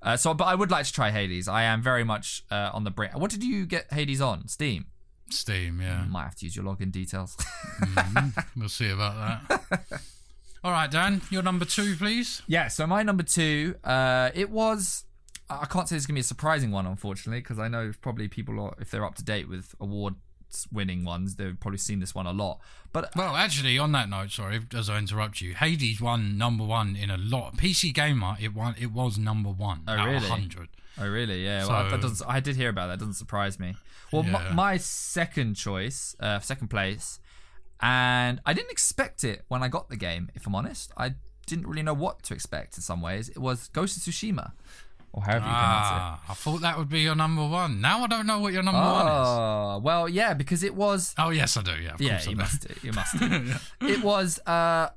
Uh, so, but I would like to try Hades. I am very much uh, on the brink. What did you get Hades on? Steam. Steam, yeah. You might have to use your login details. mm. We'll see about that. All right, Dan, your number two, please. Yeah. So my number two, uh, it was. I can't say it's gonna be a surprising one, unfortunately, because I know probably people are, if they're up to date with award winning ones, they've probably seen this one a lot. But well, actually, on that note, sorry as I interrupt you, Hades won number one in a lot. P C Gamer, it won. It was number one. Oh really? Out of one hundred. Oh really? Yeah. So, well, that doesn't, I did hear about that. It doesn't surprise me. Well, yeah. my, my second choice, uh, second place, and I didn't expect it when I got the game. If I'm honest, I didn't really know what to expect. In some ways, it was Ghost of Tsushima. Or however you ah, pronounce it. I thought that would be your number one. Now I don't know what your number oh, one is. Well, yeah, because it was... Oh, yes, I do, yeah. Of yeah, course you I do. must do. You must do. yeah. It was, uh,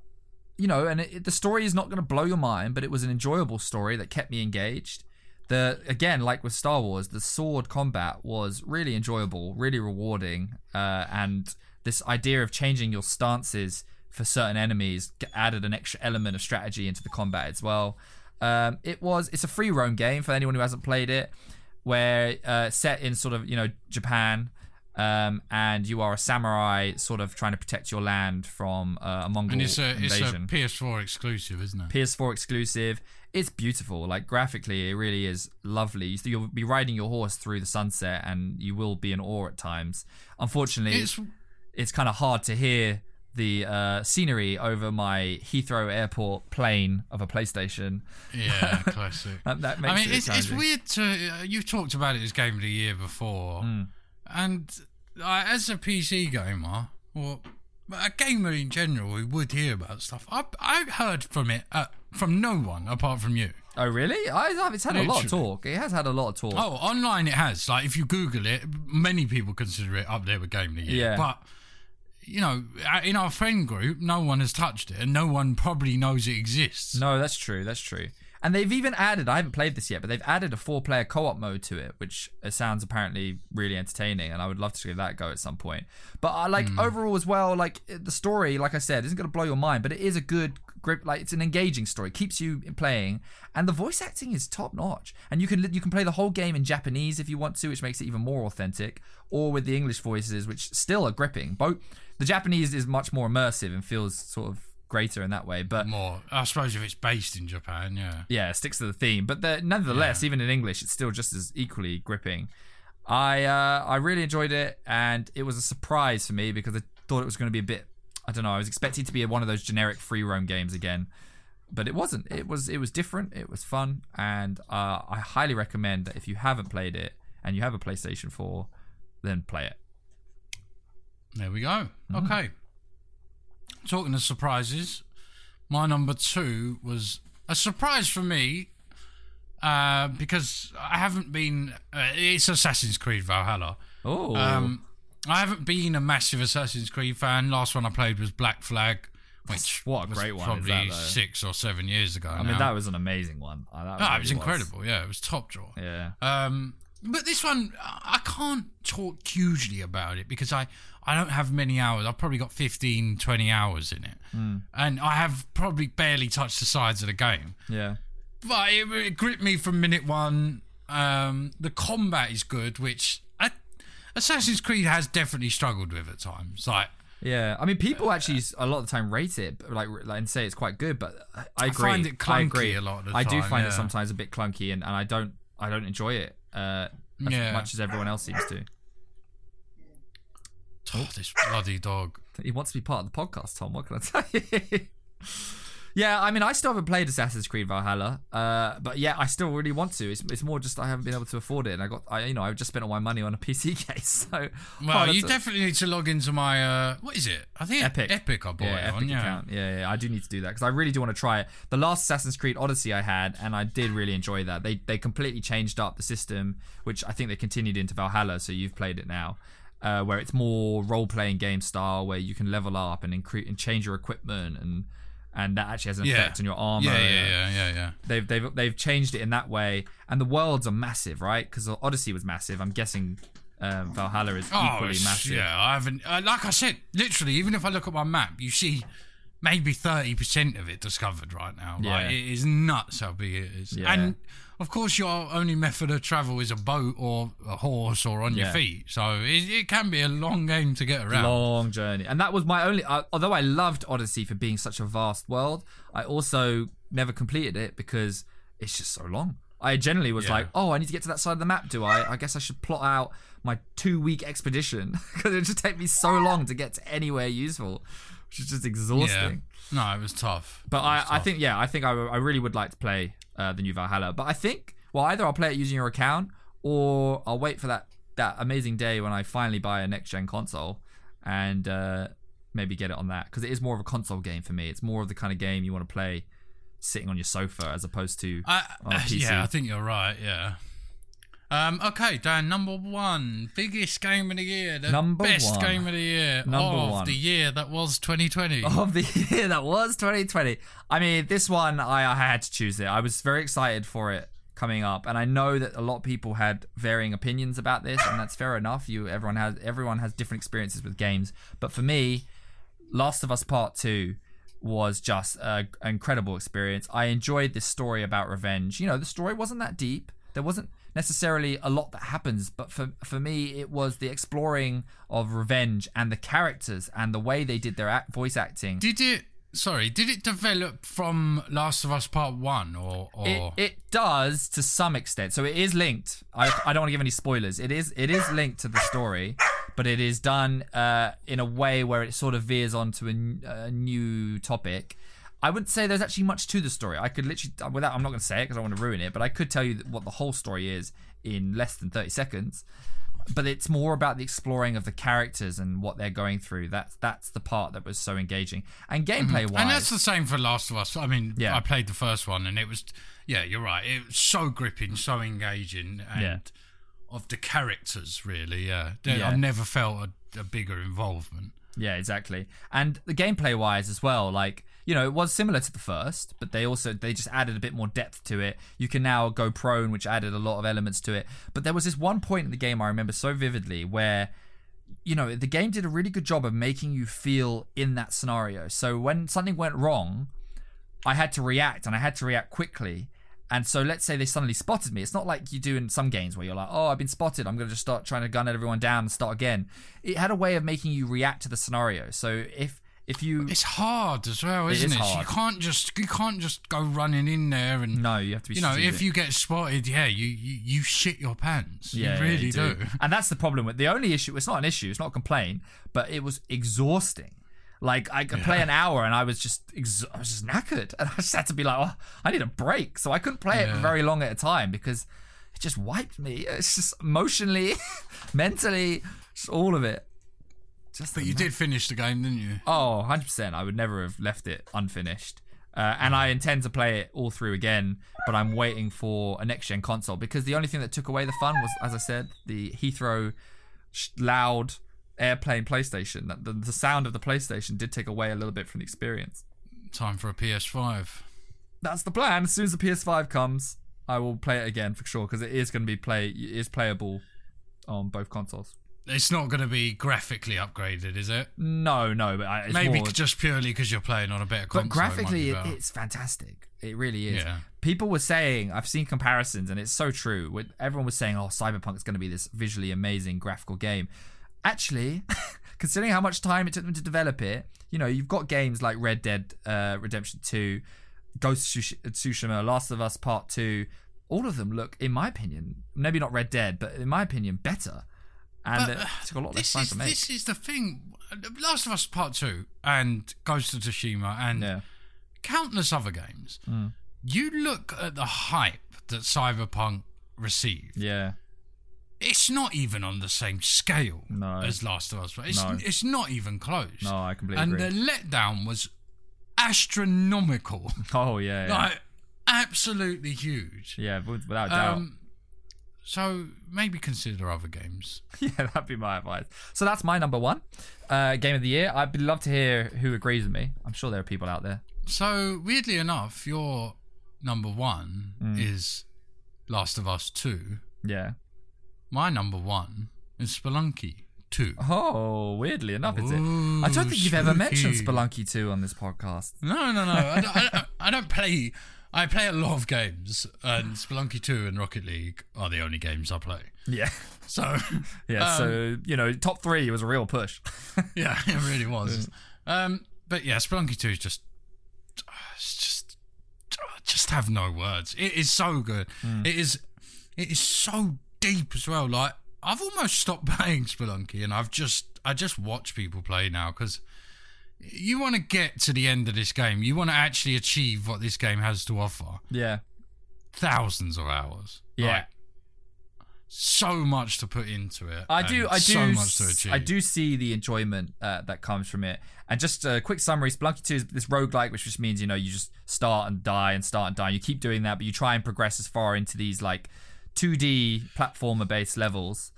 you know, and it, the story is not going to blow your mind, but it was an enjoyable story that kept me engaged. The Again, like with Star Wars, the sword combat was really enjoyable, really rewarding, uh, and this idea of changing your stances for certain enemies added an extra element of strategy into the combat as well. Um, it was it's a free roam game for anyone who hasn't played it, where uh, set in sort of you know Japan, um, and you are a samurai sort of trying to protect your land from uh, a Mongol and it's a, invasion. It's a P S four exclusive, isn't it? P S four exclusive. It's beautiful, like graphically, it really is lovely. You'll be riding your horse through the sunset, and you will be in awe at times. Unfortunately, it's it's kind of hard to hear the uh, scenery over my Heathrow Airport plane of a PlayStation. Yeah, classic. that, that makes I mean, it it's, it's weird to... Uh, you've talked about it as Game of the Year before, mm. and uh, as a P C gamer, or a gamer in general who would hear about stuff, I, I've heard from it uh, from no one apart from you. Oh, really? I, it's had Literally. a lot of talk. It has had a lot of talk. Oh, online it has. Like, if you Google it, many people consider it up there with Game of the Year. Yeah. But... you know, in our friend group, no one has touched it, and no one probably knows it exists. No, that's true, that's true. And they've even added, I haven't played this yet, but they've added a four-player co-op mode to it, which sounds apparently really entertaining, and I would love to give that a go at some point. But, uh, like, mm. overall as well, like, the story, like I said, isn't going to blow your mind, but it is a good grip, like, it's an engaging story, keeps you playing, and the voice acting is top-notch. And you can you can play the whole game in Japanese if you want to, which makes it even more authentic, or with the English voices, which still are gripping. Both the Japanese is much more immersive and feels sort of greater in that way, but more I suppose if it's based in Japan, yeah yeah it sticks to the theme, but the, nonetheless yeah. even in English it's still just as equally gripping. I uh, I really enjoyed it, and it was a surprise for me because I thought it was going to be a bit, I don't know, I was expecting it to be one of those generic free roam games again, but it wasn't. It was it was different, it was fun, and uh, I highly recommend that if you haven't played it and you have a PlayStation four, then play it. There we go. mm. Okay. Talking of surprises, my number two was a surprise for me uh, because I haven't been... Uh, it's Assassin's Creed Valhalla. Oh. Um, I haven't been a massive Assassin's Creed fan. Last one I played was Black Flag, which what a was great one, probably that, six or seven years ago I now. mean, that was an amazing one. Oh, that was no, it was incredible. Was. Yeah, it was top draw. Yeah. Um, but this one, I can't talk hugely about it because I... I don't have many hours. I've probably got fifteen, twenty hours in it. Mm. And I have probably barely touched the sides of the game. Yeah. But it, it gripped me from minute one. Um, the combat is good, which I, Assassin's Creed has definitely struggled with at times. Like, Yeah, I mean, people actually a lot of the time rate it, like, and say it's quite good. But I agree. I find it clunky I agree. a lot of the I time. I do find yeah. it sometimes a bit clunky, and, and I don't, I don't enjoy it uh, as yeah. much as everyone else seems to. Oh, this bloody dog! He wants to be part of the podcast, Tom. What can I tell you? Yeah, I mean, I still haven't played Assassin's Creed Valhalla, uh, but yeah, I still really want to. It's, it's more just I haven't been able to afford it, and I got, I, you know, I've just spent all my money on a P C case. So, well, oh, you definitely a... need to log into my uh, what is it? I think Epic. Epic, I bought yeah, it Epic on. Account. Yeah. yeah, yeah, I do need to do that because I really do want to try it. The last Assassin's Creed Odyssey I had, and I did really enjoy that. They they completely changed up the system, which I think they continued into Valhalla. So you've played it now. Uh, where it's more role-playing game style, where you can level up and increase and change your equipment, and and that actually has an effect yeah. on your armor. Yeah, yeah, yeah, yeah, yeah. They've they've they've changed it in that way, and the worlds are massive, right? Because Odyssey was massive. I'm guessing um, Valhalla is oh, equally massive. Yeah, I haven't. Uh, like I said, literally, even if I look at my map, you see maybe thirty percent of it discovered right now. Like, yeah. It is nuts how big it is. Yeah. And of course, your only method of travel is a boat or a horse or on yeah. your feet. So it, it can be a long game to get around. Long journey. And that was my only... Uh, although I loved Odyssey for being such a vast world, I also never completed it because it's just so long. I generally was yeah. like, oh, I need to get to that side of the map, do I? I guess I should plot out my two-week expedition because it would just take me so long to get to anywhere useful, which is just exhausting. Yeah. No, it was tough. But was I, tough. I think, yeah, I think I, I really would like to play uh, the new Valhalla. But I think, well, either I'll play it using your account or I'll wait for that, that amazing day when I finally buy a next-gen console and uh, maybe get it on that because it is more of a console game for me. It's more of the kind of game you want to play sitting on your sofa as opposed to I, on a P C. Yeah, I think you're right, yeah. Um, okay, Dan, number one, biggest game of the year, the number best one. game of the year, number of one. the year that was twenty twenty. Of the year that was twenty twenty. I mean, this one, I, I had to choose it. I was very excited for it coming up, and I know that a lot of people had varying opinions about this, and that's fair enough. You, everyone has, everyone has different experiences with games, but for me, Last of Us Part two was just a, an incredible experience. I enjoyed this story about revenge. You know, the story wasn't that deep. There wasn't necessarily a lot that happens, but for for me it was the exploring of revenge and the characters and the way they did their act, voice acting. Did it sorry did it develop from Last of Us Part one or, or... It, it does to some extent, so it is linked. I, I don't want to give any spoilers. It is it is linked to the story, but it is done uh, in a way where it sort of veers onto a, a new topic. I wouldn't say there's actually much to the story. I could literally, without, I'm not going to say it because I want to ruin it, but I could tell you what the whole story is in less than thirty seconds. But it's more about the exploring of the characters and what they're going through. That's that's the part that was so engaging. And gameplay-wise... Mm-hmm. And that's the same for Last of Us. I mean, yeah. I played the first one and it was... Yeah, you're right. It was so gripping, so engaging, and yeah. of the characters, really. Yeah, yeah. I've never felt a, a bigger involvement. Yeah, exactly. And the gameplay-wise as well, like... You know, it was similar to the first, but they also they just added a bit more depth to it. You can now go prone, which added a lot of elements to it. But there was this one point in the game I remember so vividly where, you know, the game did a really good job of making you feel in that scenario. So when something went wrong, I had to react, and I had to react quickly. And so let's say they suddenly spotted me. It's not like you do in some games where you're like, oh, I've been spotted, I'm going to just start trying to gun everyone down and start again. It had a way of making you react to the scenario. So if... If you, it's hard as well, isn't it? Is it? So you can't just you can't just go running in there and no, you have to be. You know, strategic. If you get spotted, yeah, you you, you shit your pants. Yeah, you really yeah, you do. do. And that's the problem with the only issue. It's not an issue. It's not a complaint, but it was exhausting. Like I could yeah. play an hour and I was just ex- I was just knackered, and I just had to be like, oh, I need a break. So I couldn't play yeah. it for very long at a time because it just wiped me. It's just emotionally, mentally, just all of it. Just but you did finish the game, didn't you? Oh, one hundred percent. I would never have left it unfinished. Uh, and I intend to play it all through again, but I'm waiting for a next-gen console because the only thing that took away the fun was, as I said, the Heathrow loud airplane PlayStation. The, the sound of the PlayStation did take away a little bit from the experience. Time for a P S five. That's the plan. As soon as the P S five comes, I will play it again for sure because it is going to be play it is playable on both consoles. It's not going to be graphically upgraded, is it? No, no. But I, it's Maybe more... just purely because you're playing on a better console. But graphically, it it, it's fantastic. It really is. Yeah. People were saying, I've seen comparisons, and it's so true. Everyone was saying, oh, Cyberpunk is going to be this visually amazing graphical game. Actually, considering how much time it took them to develop it, you know, you've got games like Red Dead uh, Redemption two, Ghost of Tsushima, Last of Us Part two. All of them look, in my opinion, maybe not Red Dead, but in my opinion, better. And but, uh, it took a lot less time is, to make. This is the thing. Last of Us Part two and Ghost of Tsushima and yeah. countless other games. Mm. You look at the hype that Cyberpunk received. Yeah. It's not even on the same scale no. as Last of Us. It's, no. it's not even close. No, I completely and agree. And the letdown was astronomical. Oh, yeah. yeah. Like, absolutely huge. Yeah, without doubt. Um, so maybe consider other games. Yeah, that'd be my advice. So that's my number one uh, game of the year. I'd love to hear who agrees with me. I'm sure there are people out there. So weirdly enough, your number one mm. is Last of Us two. Yeah. My number one is Spelunky two. Oh, weirdly enough, is it? Ooh, I don't think you've spooky. ever mentioned Spelunky two on this podcast. No, no, no. I, don't, I, don't, I don't play. I play a lot of games, and Spelunky two and Rocket League are the only games I play. Yeah. So yeah. Um, so you know, top three was a real push. Yeah, it really was. Um, but yeah, Spelunky two is just, just, just have no words. It is so good. Mm. It is. It is so deep as well. Like, I've almost stopped playing Spelunky, and I've just I just watch people play now, because you want to get to the end of this game. You want to actually achieve what this game has to offer. Yeah, thousands of hours. Yeah, like, so much to put into it. I do. I do. So much to achieve. I do see the enjoyment uh, that comes from it. And just a quick summary: Spelunky two is this roguelike, which just means, you know, you just start and die and start and die. And you keep doing that, but you try and progress as far into these like two D platformer-based levels.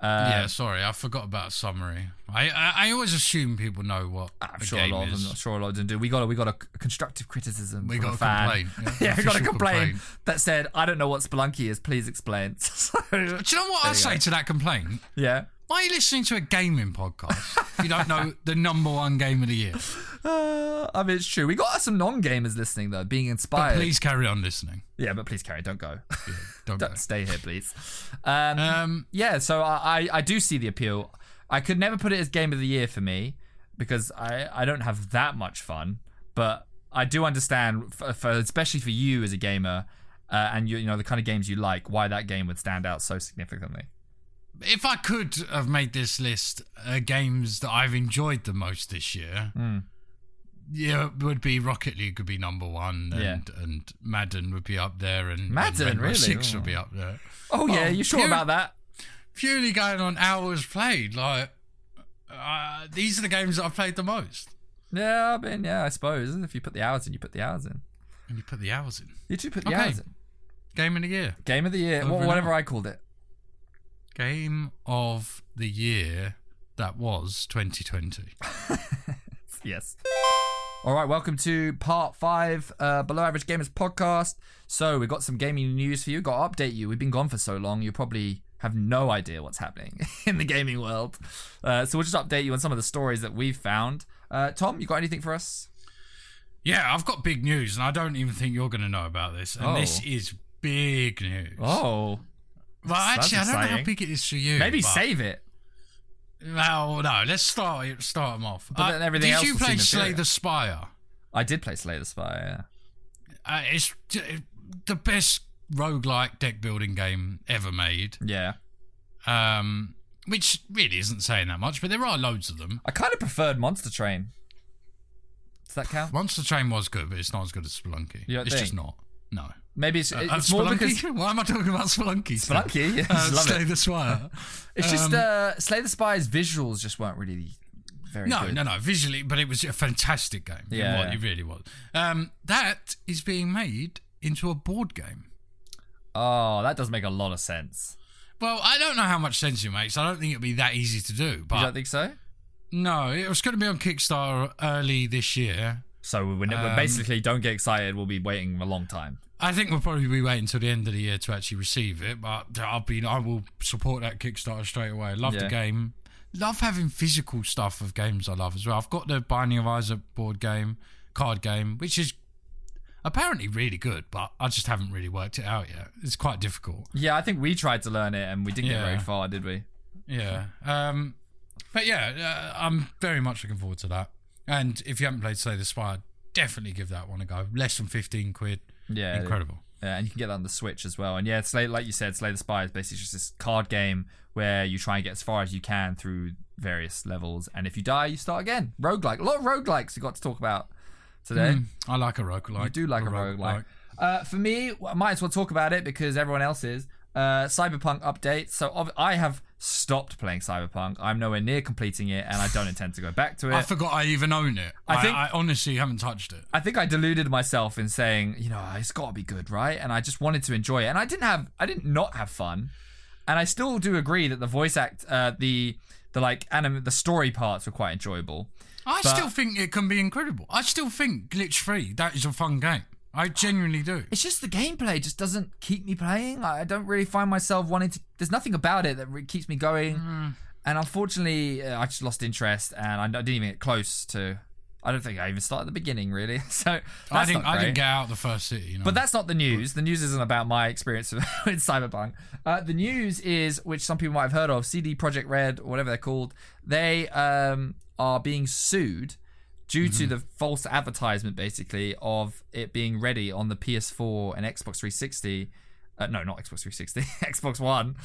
Uh, yeah, sorry, I forgot about summary. I, I I always assume people know what I'm sure game a lot is. Of them, I'm sure a lot of them do. We got a, we got a constructive criticism. We got a, a fan. complaint. Yeah, yeah we got a complaint, complaint that said, "I don't know what Spelunky is. Please explain." So, do you know what I say go. to that complaint? Yeah. Why are you listening to a gaming podcast if you don't know the number one game of the year? Uh, I mean, it's true. We got some non-gamers listening, though, being inspired. But please carry on listening. Yeah, but please carry on. Don't go. Yeah, don't don't go. Stay here, please. Um, um, yeah, so I, I, I do see the appeal. I could never put it as game of the year for me because I, I don't have that much fun. But I do understand, for, for, especially for you as a gamer uh, and you, you know the kind of games you like, why that game would stand out so significantly. If I could have made this list uh, games that I've enjoyed the most this year, mm. yeah, it would be Rocket League would be number one, and, yeah. and Madden would be up there, and Madden and really six oh. would be up there. Oh yeah, oh, you sure pure, about that? Purely going on hours played, like uh, these are the games that I've played the most. Yeah, I mean, yeah, I suppose if you put the hours in, you put the hours in, and you put the hours in, you do put the okay. hours in. Game of the year, game of the year, Over whatever I called it. Game of the year that was twenty twenty. Yes. All right, welcome to part five, uh, Below Average Gamers podcast. So we've got some gaming news for you. Got to update you. We've been gone for so long, you probably have no idea what's happening in the gaming world. Uh, so we'll just update you on some of the stories that we've found. Uh, Tom, you got anything for us? Yeah, I've got big news, and I don't even think you're going to know about this. And oh. this is big news. Oh, Well, actually, I don't know how big it is for you. Maybe save it. Well, no, let's start start them off. But then everything else. Did you play Slay the Spire? I did play Slay the Spire, yeah. Uh, it's the best roguelike deck building game ever made. Yeah. Um, which really isn't saying that much, but there are loads of them. I kind of preferred Monster Train. Does that count? Monster Train was good, but it's not as good as Spelunky. It's just not. No. Maybe it's, it's uh, more Spelunky? Because... Why am I talking about Spelunky? Spelunky, yeah. Uh, Slay it. the Spire. It's um, just... Uh, Slay the Spire's visuals just weren't really very no, good. No, no, no. Visually, but it was a fantastic game. Yeah. It, was, it really was. Um, that is being made into a board game. Oh, that does make a lot of sense. Well, I don't know how much sense it makes. I don't think it'd be that easy to do. But you don't think so? No. It was going to be on Kickstarter early this year. So we're, um, we're basically, don't get excited. We'll be waiting a long time. I think we'll probably be waiting until the end of the year to actually receive it, but I'll be, I will support that Kickstarter straight away. Love yeah. the game. Love having physical stuff of games I love as well. I've got the Binding of Isaac board game, card game, which is apparently really good, but I just haven't really worked it out yet. It's quite difficult. Yeah, I think we tried to learn it and we didn't yeah. get very far, did we? Yeah. Um, But yeah, uh, I'm very much looking forward to that. And if you haven't played Slay the Spire, definitely give that one a go. Less than fifteen quid. Yeah. Incredible. Yeah, and you can get that on the Switch as well. And yeah, Slay, like you said, Slay the Spire is basically just this card game where you try and get as far as you can through various levels. And if you die, you start again. Roguelike. A lot of roguelikes we got to talk about today. Mm, I like a roguelike. You do like a, a roguelike. roguelike. Uh, for me, I might as well talk about it because everyone else is. Uh, Cyberpunk update. So ob- I have stopped playing Cyberpunk. I'm nowhere near completing it, and I don't intend to go back to it. I forgot I even own it. I, I think I honestly haven't touched it. I think I deluded myself in saying, you know, it's got to be good, right? And I just wanted to enjoy it, and I didn't have, I didn't not have fun. And I still do agree that the voice act, uh, the the like anime, the story parts were quite enjoyable. I but- still think it can be incredible. I still think glitch-free. That is a fun game. I genuinely do. It's just the gameplay just doesn't keep me playing. I don't really find myself wanting to... There's nothing about it that really keeps me going. Mm. And unfortunately, I just lost interest and I didn't even get close to... I don't think I even started at the beginning, really. So I didn't, I didn't get out of the first city. You know? But that's not the news. The news isn't about my experience with Cyberpunk. Uh, the news is, which some people might have heard of, C D Projekt Red, or whatever they're called, they um, are being sued due mm-hmm. to the false advertisement, basically, of it being ready on the P S four and Xbox three sixty. Uh, no, not Xbox three sixty. Xbox One.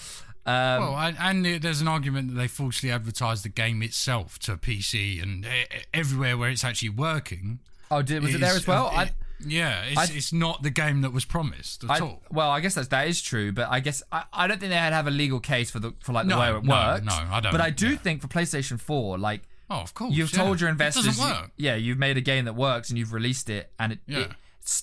Um, well, and, and there's an argument that they falsely advertised the game itself to P C and everywhere where it's actually working. Oh, did, was is, it there as well? Uh, it, yeah, it's, I, it's not the game that was promised at I, all. Well, I guess that's, that is true, but I guess I, I don't think they had to have a legal case for the for like the no, way it no, worked. No, I don't. But I do yeah. think for PlayStation four, like, oh, of course. You've yeah. told your investors, it doesn't work. You, yeah, you've made a game that works and you've released it, and it, yeah. it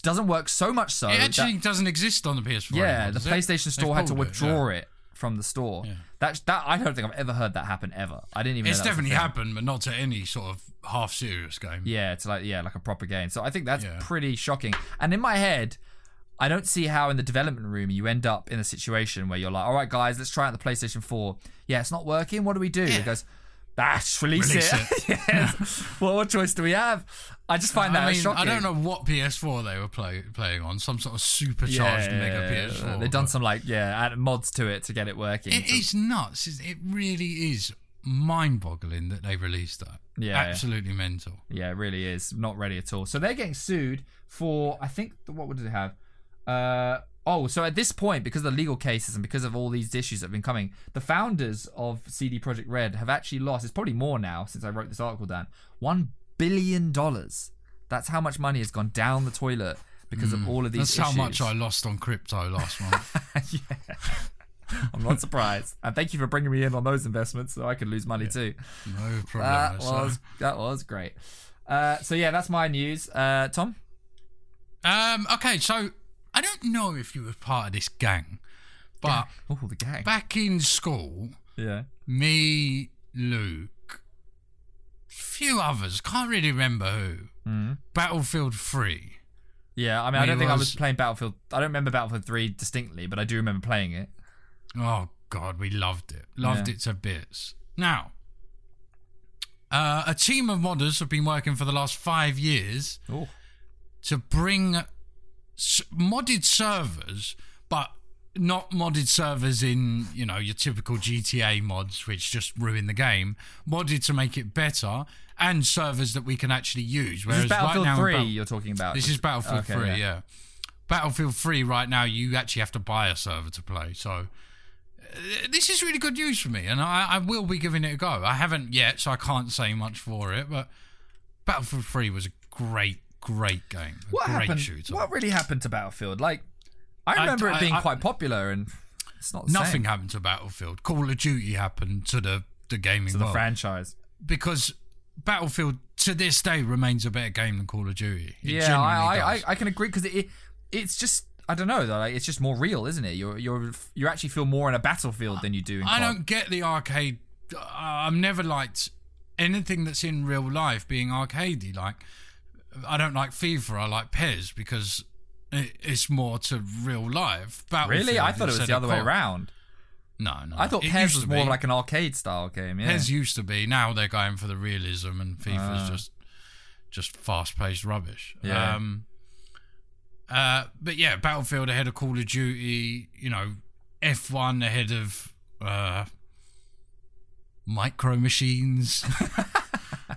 doesn't work so much so. It actually that, doesn't exist on the P S four. Yeah, anymore, the PlayStation it? Store They've had to withdraw it, yeah. it from the store. Yeah. That that I don't think I've ever heard that happen ever. I didn't even. It's know that definitely happened, but not to any sort of half serious game. Yeah, it's like yeah, like a proper game. So I think that's yeah. pretty shocking. And in my head, I don't see how in the development room you end up in a situation where you're like, all right, guys, let's try out the PlayStation four. Yeah, it's not working. What do we do? Yeah. It goes. Bash, release, release it. it. yes. Well, what choice do we have? I just find that I mean, shocking. I don't know what P S four they were play, playing on. Some sort of supercharged yeah, mega yeah, P S four. Yeah. They've done some like yeah add mods to it to get it working. It so. is nuts. It really is mind-boggling that they released that. Yeah, absolutely mental. Yeah, it really is. Not ready at all. So they're getting sued for. I think what would they have? Uh, oh, so at this point, because of the legal cases and because of all these issues that have been coming, the founders of C D Projekt Red have actually lost, it's probably more now since I wrote this article down, one billion dollars. That's how much money has gone down the toilet because mm, of all of these that's issues. That's how much I lost on crypto last month. I'm not surprised. And thank you for bringing me in on those investments so I could lose money yeah. too. No problem. That, was, that was great. Uh, so yeah, that's my news. Uh, Tom? Um, okay, so... I don't know if you were part of this gang, but gang. Oh, the gang. Back in school, yeah, me, Luke, few others, can't really remember who, mm. Battlefield three. Yeah, I mean, we I don't was, think I was playing Battlefield, I don't remember Battlefield three distinctly, but I do remember playing it. Oh, God, we loved it. Loved yeah. it to bits. Now, uh, a team of modders have been working for the last five years Ooh. to bring... modded servers, but not modded servers in, you know, your typical G T A mods which just ruin the game, modded to make it better, and servers that we can actually use. Whereas this is Battlefield right now, three ba- you're talking about. This is Battlefield okay, three, yeah. yeah. Battlefield three right now, you actually have to buy a server to play, so uh, this is really good news for me, and I, I will be giving it a go. I haven't yet, so I can't say much for it, but Battlefield three was a great Great game. A what great happened? Shooter. What really happened to Battlefield? Like, I remember I, I, it being I, quite popular, and it's not the nothing same. happened to Battlefield. Call of Duty happened to the the gaming to the world. franchise, because Battlefield to this day remains a better game than Call of Duty. It yeah, I I, I I can agree because it, it it's just I don't know though. Like, it's just more real, isn't it? You're you're you actually feel more in a battlefield I, than you do. in I COD. don't get the arcade. Uh, I've never liked anything that's in real life being arcadey like. I don't like FIFA, I like P E S because it's more to real life. Really? I thought it was the other way around. No, no. I thought P E S was more like an arcade style game, yeah. P E S used to be. Now they're going for the realism and FIFA's uh. just just fast-paced rubbish. Yeah. Um, uh, but yeah, Battlefield ahead of Call of Duty, you know, F one ahead of uh, micro machines.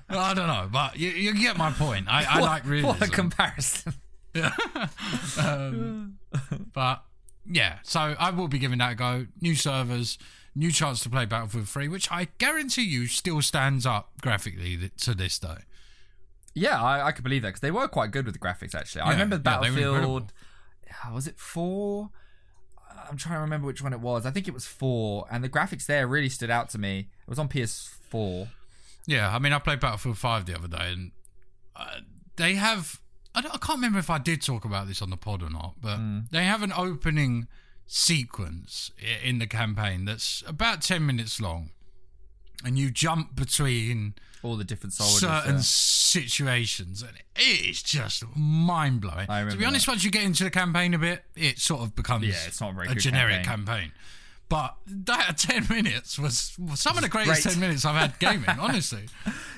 I don't know, but you, you get my point. I, I what, like realism. What a comparison. Yeah. um, but yeah, so I will be giving that a go. New servers, new chance to play Battlefield three, which I guarantee you still stands up graphically to this day. Yeah, I, I could believe that, because they were quite good with the graphics, actually. Yeah, I remember Battlefield... Yeah, was it four? I'm trying to remember which one it was. I think it was four, and the graphics there really stood out to me. It was on P S four. Yeah, I mean, I played Battlefield five the other day, and uh, they have... I, don't, I can't remember if I did talk about this on the pod or not, but mm. they have an opening sequence in the campaign that's about ten minutes long, and you jump between... all the different soldiers. Certain yeah. situations. And it is just mind-blowing. To be honest, that. once you get into the campaign a bit, it sort of becomes yeah, it's not a, very a generic campaign. campaign. But that ten minutes was some of the greatest Great. ten minutes I've had gaming, honestly.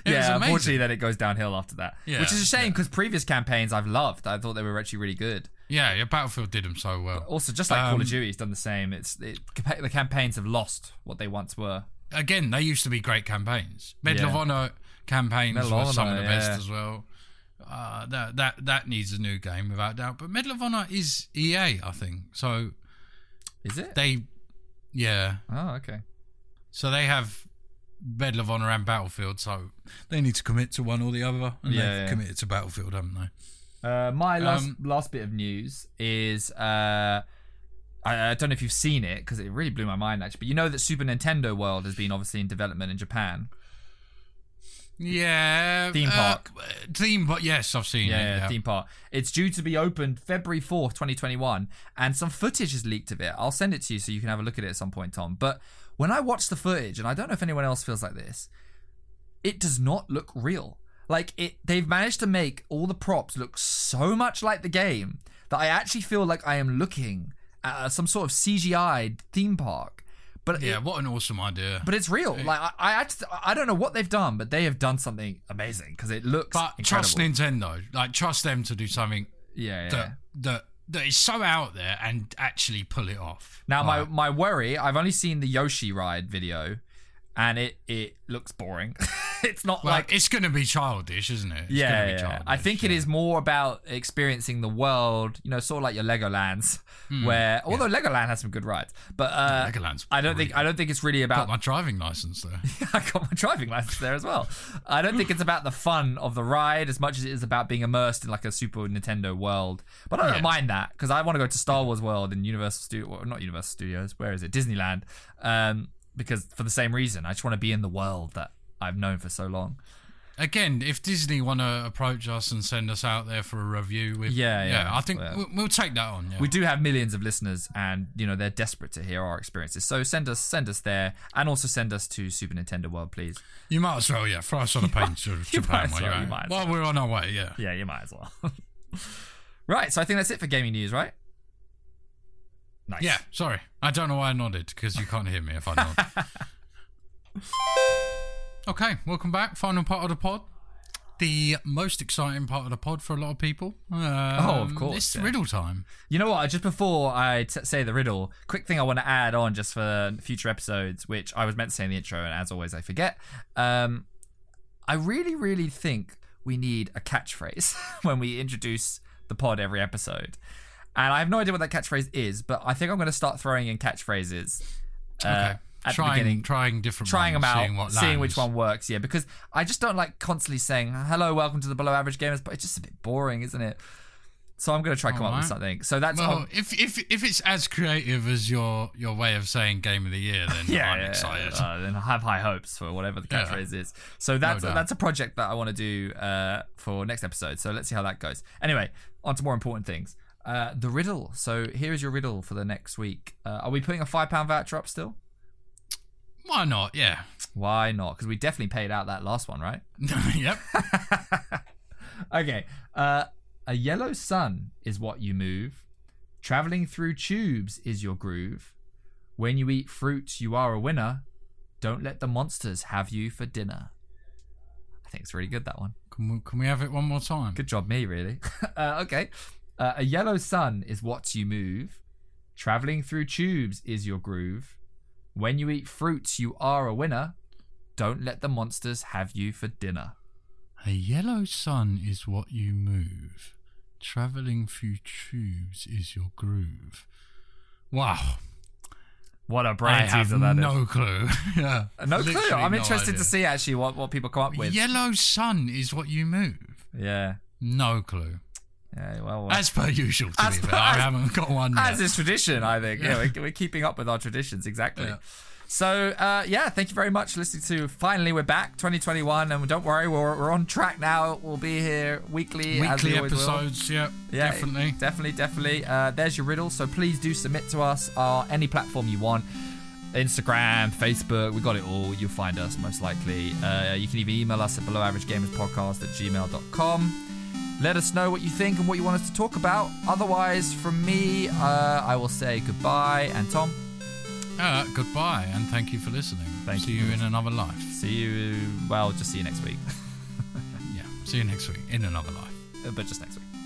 It yeah, was amazing. Unfortunately, then it goes downhill after that. Yeah, which is a shame, because yeah. previous campaigns I've loved. I thought they were actually really good. Yeah, yeah, Battlefield did them so well. But also, just like um, Call of Duty, it's done the same. It's it, the campaigns have lost what they once were. Again, they used to be great campaigns. Medal yeah. of Honor campaigns Medal were Honor, some of the yeah. best as well. Uh, that that that needs a new game without doubt. But Medal of Honor is E A, I think. So is it? They, yeah. Oh, okay. So they have Medal of Honor and Battlefield. So they need to commit to one or the other. And yeah, they've yeah. committed to Battlefield, haven't they? Uh, my last um, last bit of news is. Uh, I don't know if you've seen it, because it really blew my mind, actually. But you know that Super Nintendo World has been obviously in development in Japan. Yeah. Theme park. Uh, theme park, yes, I've seen yeah, it. Yeah, yeah, theme park. It's due to be opened February fourth, twenty twenty-one, and some footage is leaked of it. I'll send it to you so you can have a look at it at some point, Tom. But when I watched the footage, and I don't know if anyone else feels like this, it does not look real. Like, it, they've managed to make all the props look so much like the game that I actually feel like I am looking... Uh, some sort of C G I'd theme park, but yeah, it, what an awesome idea! But it's real. Like I, I, actually, I don't know what they've done, but they have done something amazing because it looks. But incredible. Trust Nintendo, like trust them to do something. Yeah, yeah. That, that that is so out there and actually pull it off. Now, like, my my worry, I've only seen the Yoshi ride video, and it it looks boring. It's not well, like it's going to be childish, isn't it? It's yeah, gonna be yeah. Childish, I think yeah. it is more about experiencing the world, you know, sort of like your Legolands, mm, where although yeah. Legoland has some good rides, but uh, Legoland's I don't really think I don't think it's really about. Got my driving license there. I got my driving license there as well. I don't think it's about the fun of the ride as much as it is about being immersed in like a Super Nintendo world. But I don't yeah. mind that because I want to go to Star Wars World in Universal Studios, well, not Universal Studios. Where is it? Disneyland. Um, because for the same reason, I just want to be in the world that I've known for so long. Again, if Disney want to approach us and send us out there for a review, yeah, yeah, yeah, I think yeah. We'll, we'll take that on. Yeah. We do have millions of listeners, and you know they're desperate to hear our experiences. So send us, send us there, and also send us to Super Nintendo World, please. You might as well, yeah, throw us on a page to Japan while you're out. While we're on our way, yeah, yeah, you might as well. Right, so I think that's it for gaming news, right? Nice. Yeah, sorry, I don't know why I nodded because you can't hear me if I nod. Okay, welcome back. Final part of the pod. The most exciting part of the pod for a lot of people. Um, oh, of course. It's yeah. riddle time. You know what? Just before I t- say the riddle, quick thing I want to add on just for future episodes, which I was meant to say in the intro, and as always, I forget. Um, I really, really think we need a catchphrase when we introduce the pod every episode. And I have no idea what that catchphrase is, but I think I'm going to start throwing in catchphrases. Uh, okay. At trying, the beginning, trying different trying ones, them out, seeing, what seeing which one works. Yeah, because I just don't like constantly saying hello, welcome to the Below Average Gamers, but it's just a bit boring, isn't it? So I'm going to try come All up right. with something. So that's well, on... if if if it's as creative as your your way of saying Game of the Year, then yeah, I'm yeah, excited. Uh, then I have high hopes for whatever the catchphrase yeah. is. So that's no a, that's a project that I want to do uh, for next episode. So let's see how that goes. Anyway, on to more important things. Uh, the riddle. So here is your riddle for the next week. Uh, are we putting a five pound voucher up still? Why not? Yeah. Why not? Because we definitely paid out that last one, right? Yep. Okay. Uh, a yellow sun is what you move. Traveling through tubes is your groove. When you eat fruit, you are a winner. Don't let the monsters have you for dinner. I think it's really good, that one. Can we, can we have it one more time? Good job, me, really. uh, okay. Uh, a yellow sun is what you move. Traveling through tubes is your groove. When you eat fruits, you are a winner. Don't let the monsters have you for dinner. A yellow sun is what you move. Travelling through tubes is your groove. Wow. What a brain teaser that is. I have no clue. Yeah. No Literally clue. I'm no interested idea. to see actually what, what people come up with. Yellow sun is what you move. Yeah. No clue. Yeah, well, well. As per usual, to as be fair. I haven't got one yet. As is tradition, I think. Yeah, yeah we're, we're keeping up with our traditions, exactly. Yeah. So, uh, yeah, thank you very much for listening to... Finally, we're back, twenty twenty-one, and don't worry, we're we're on track now. We'll be here weekly. Weekly as we episodes, yeah, yeah, definitely. Definitely, definitely. Uh, there's your riddle, so please do submit to us on any platform you want. Instagram, Facebook, we got it all. You'll find us, most likely. Uh, you can even email us at below average gamers podcast at gmail dot com. Let us know what you think and what you want us to talk about. Otherwise, from me, uh, I will say goodbye. And Tom? Uh, goodbye, and thank you for listening. Thank see you. you in another life. See you... Well, just see you next week. Yeah, see you next week in another life. But just next week.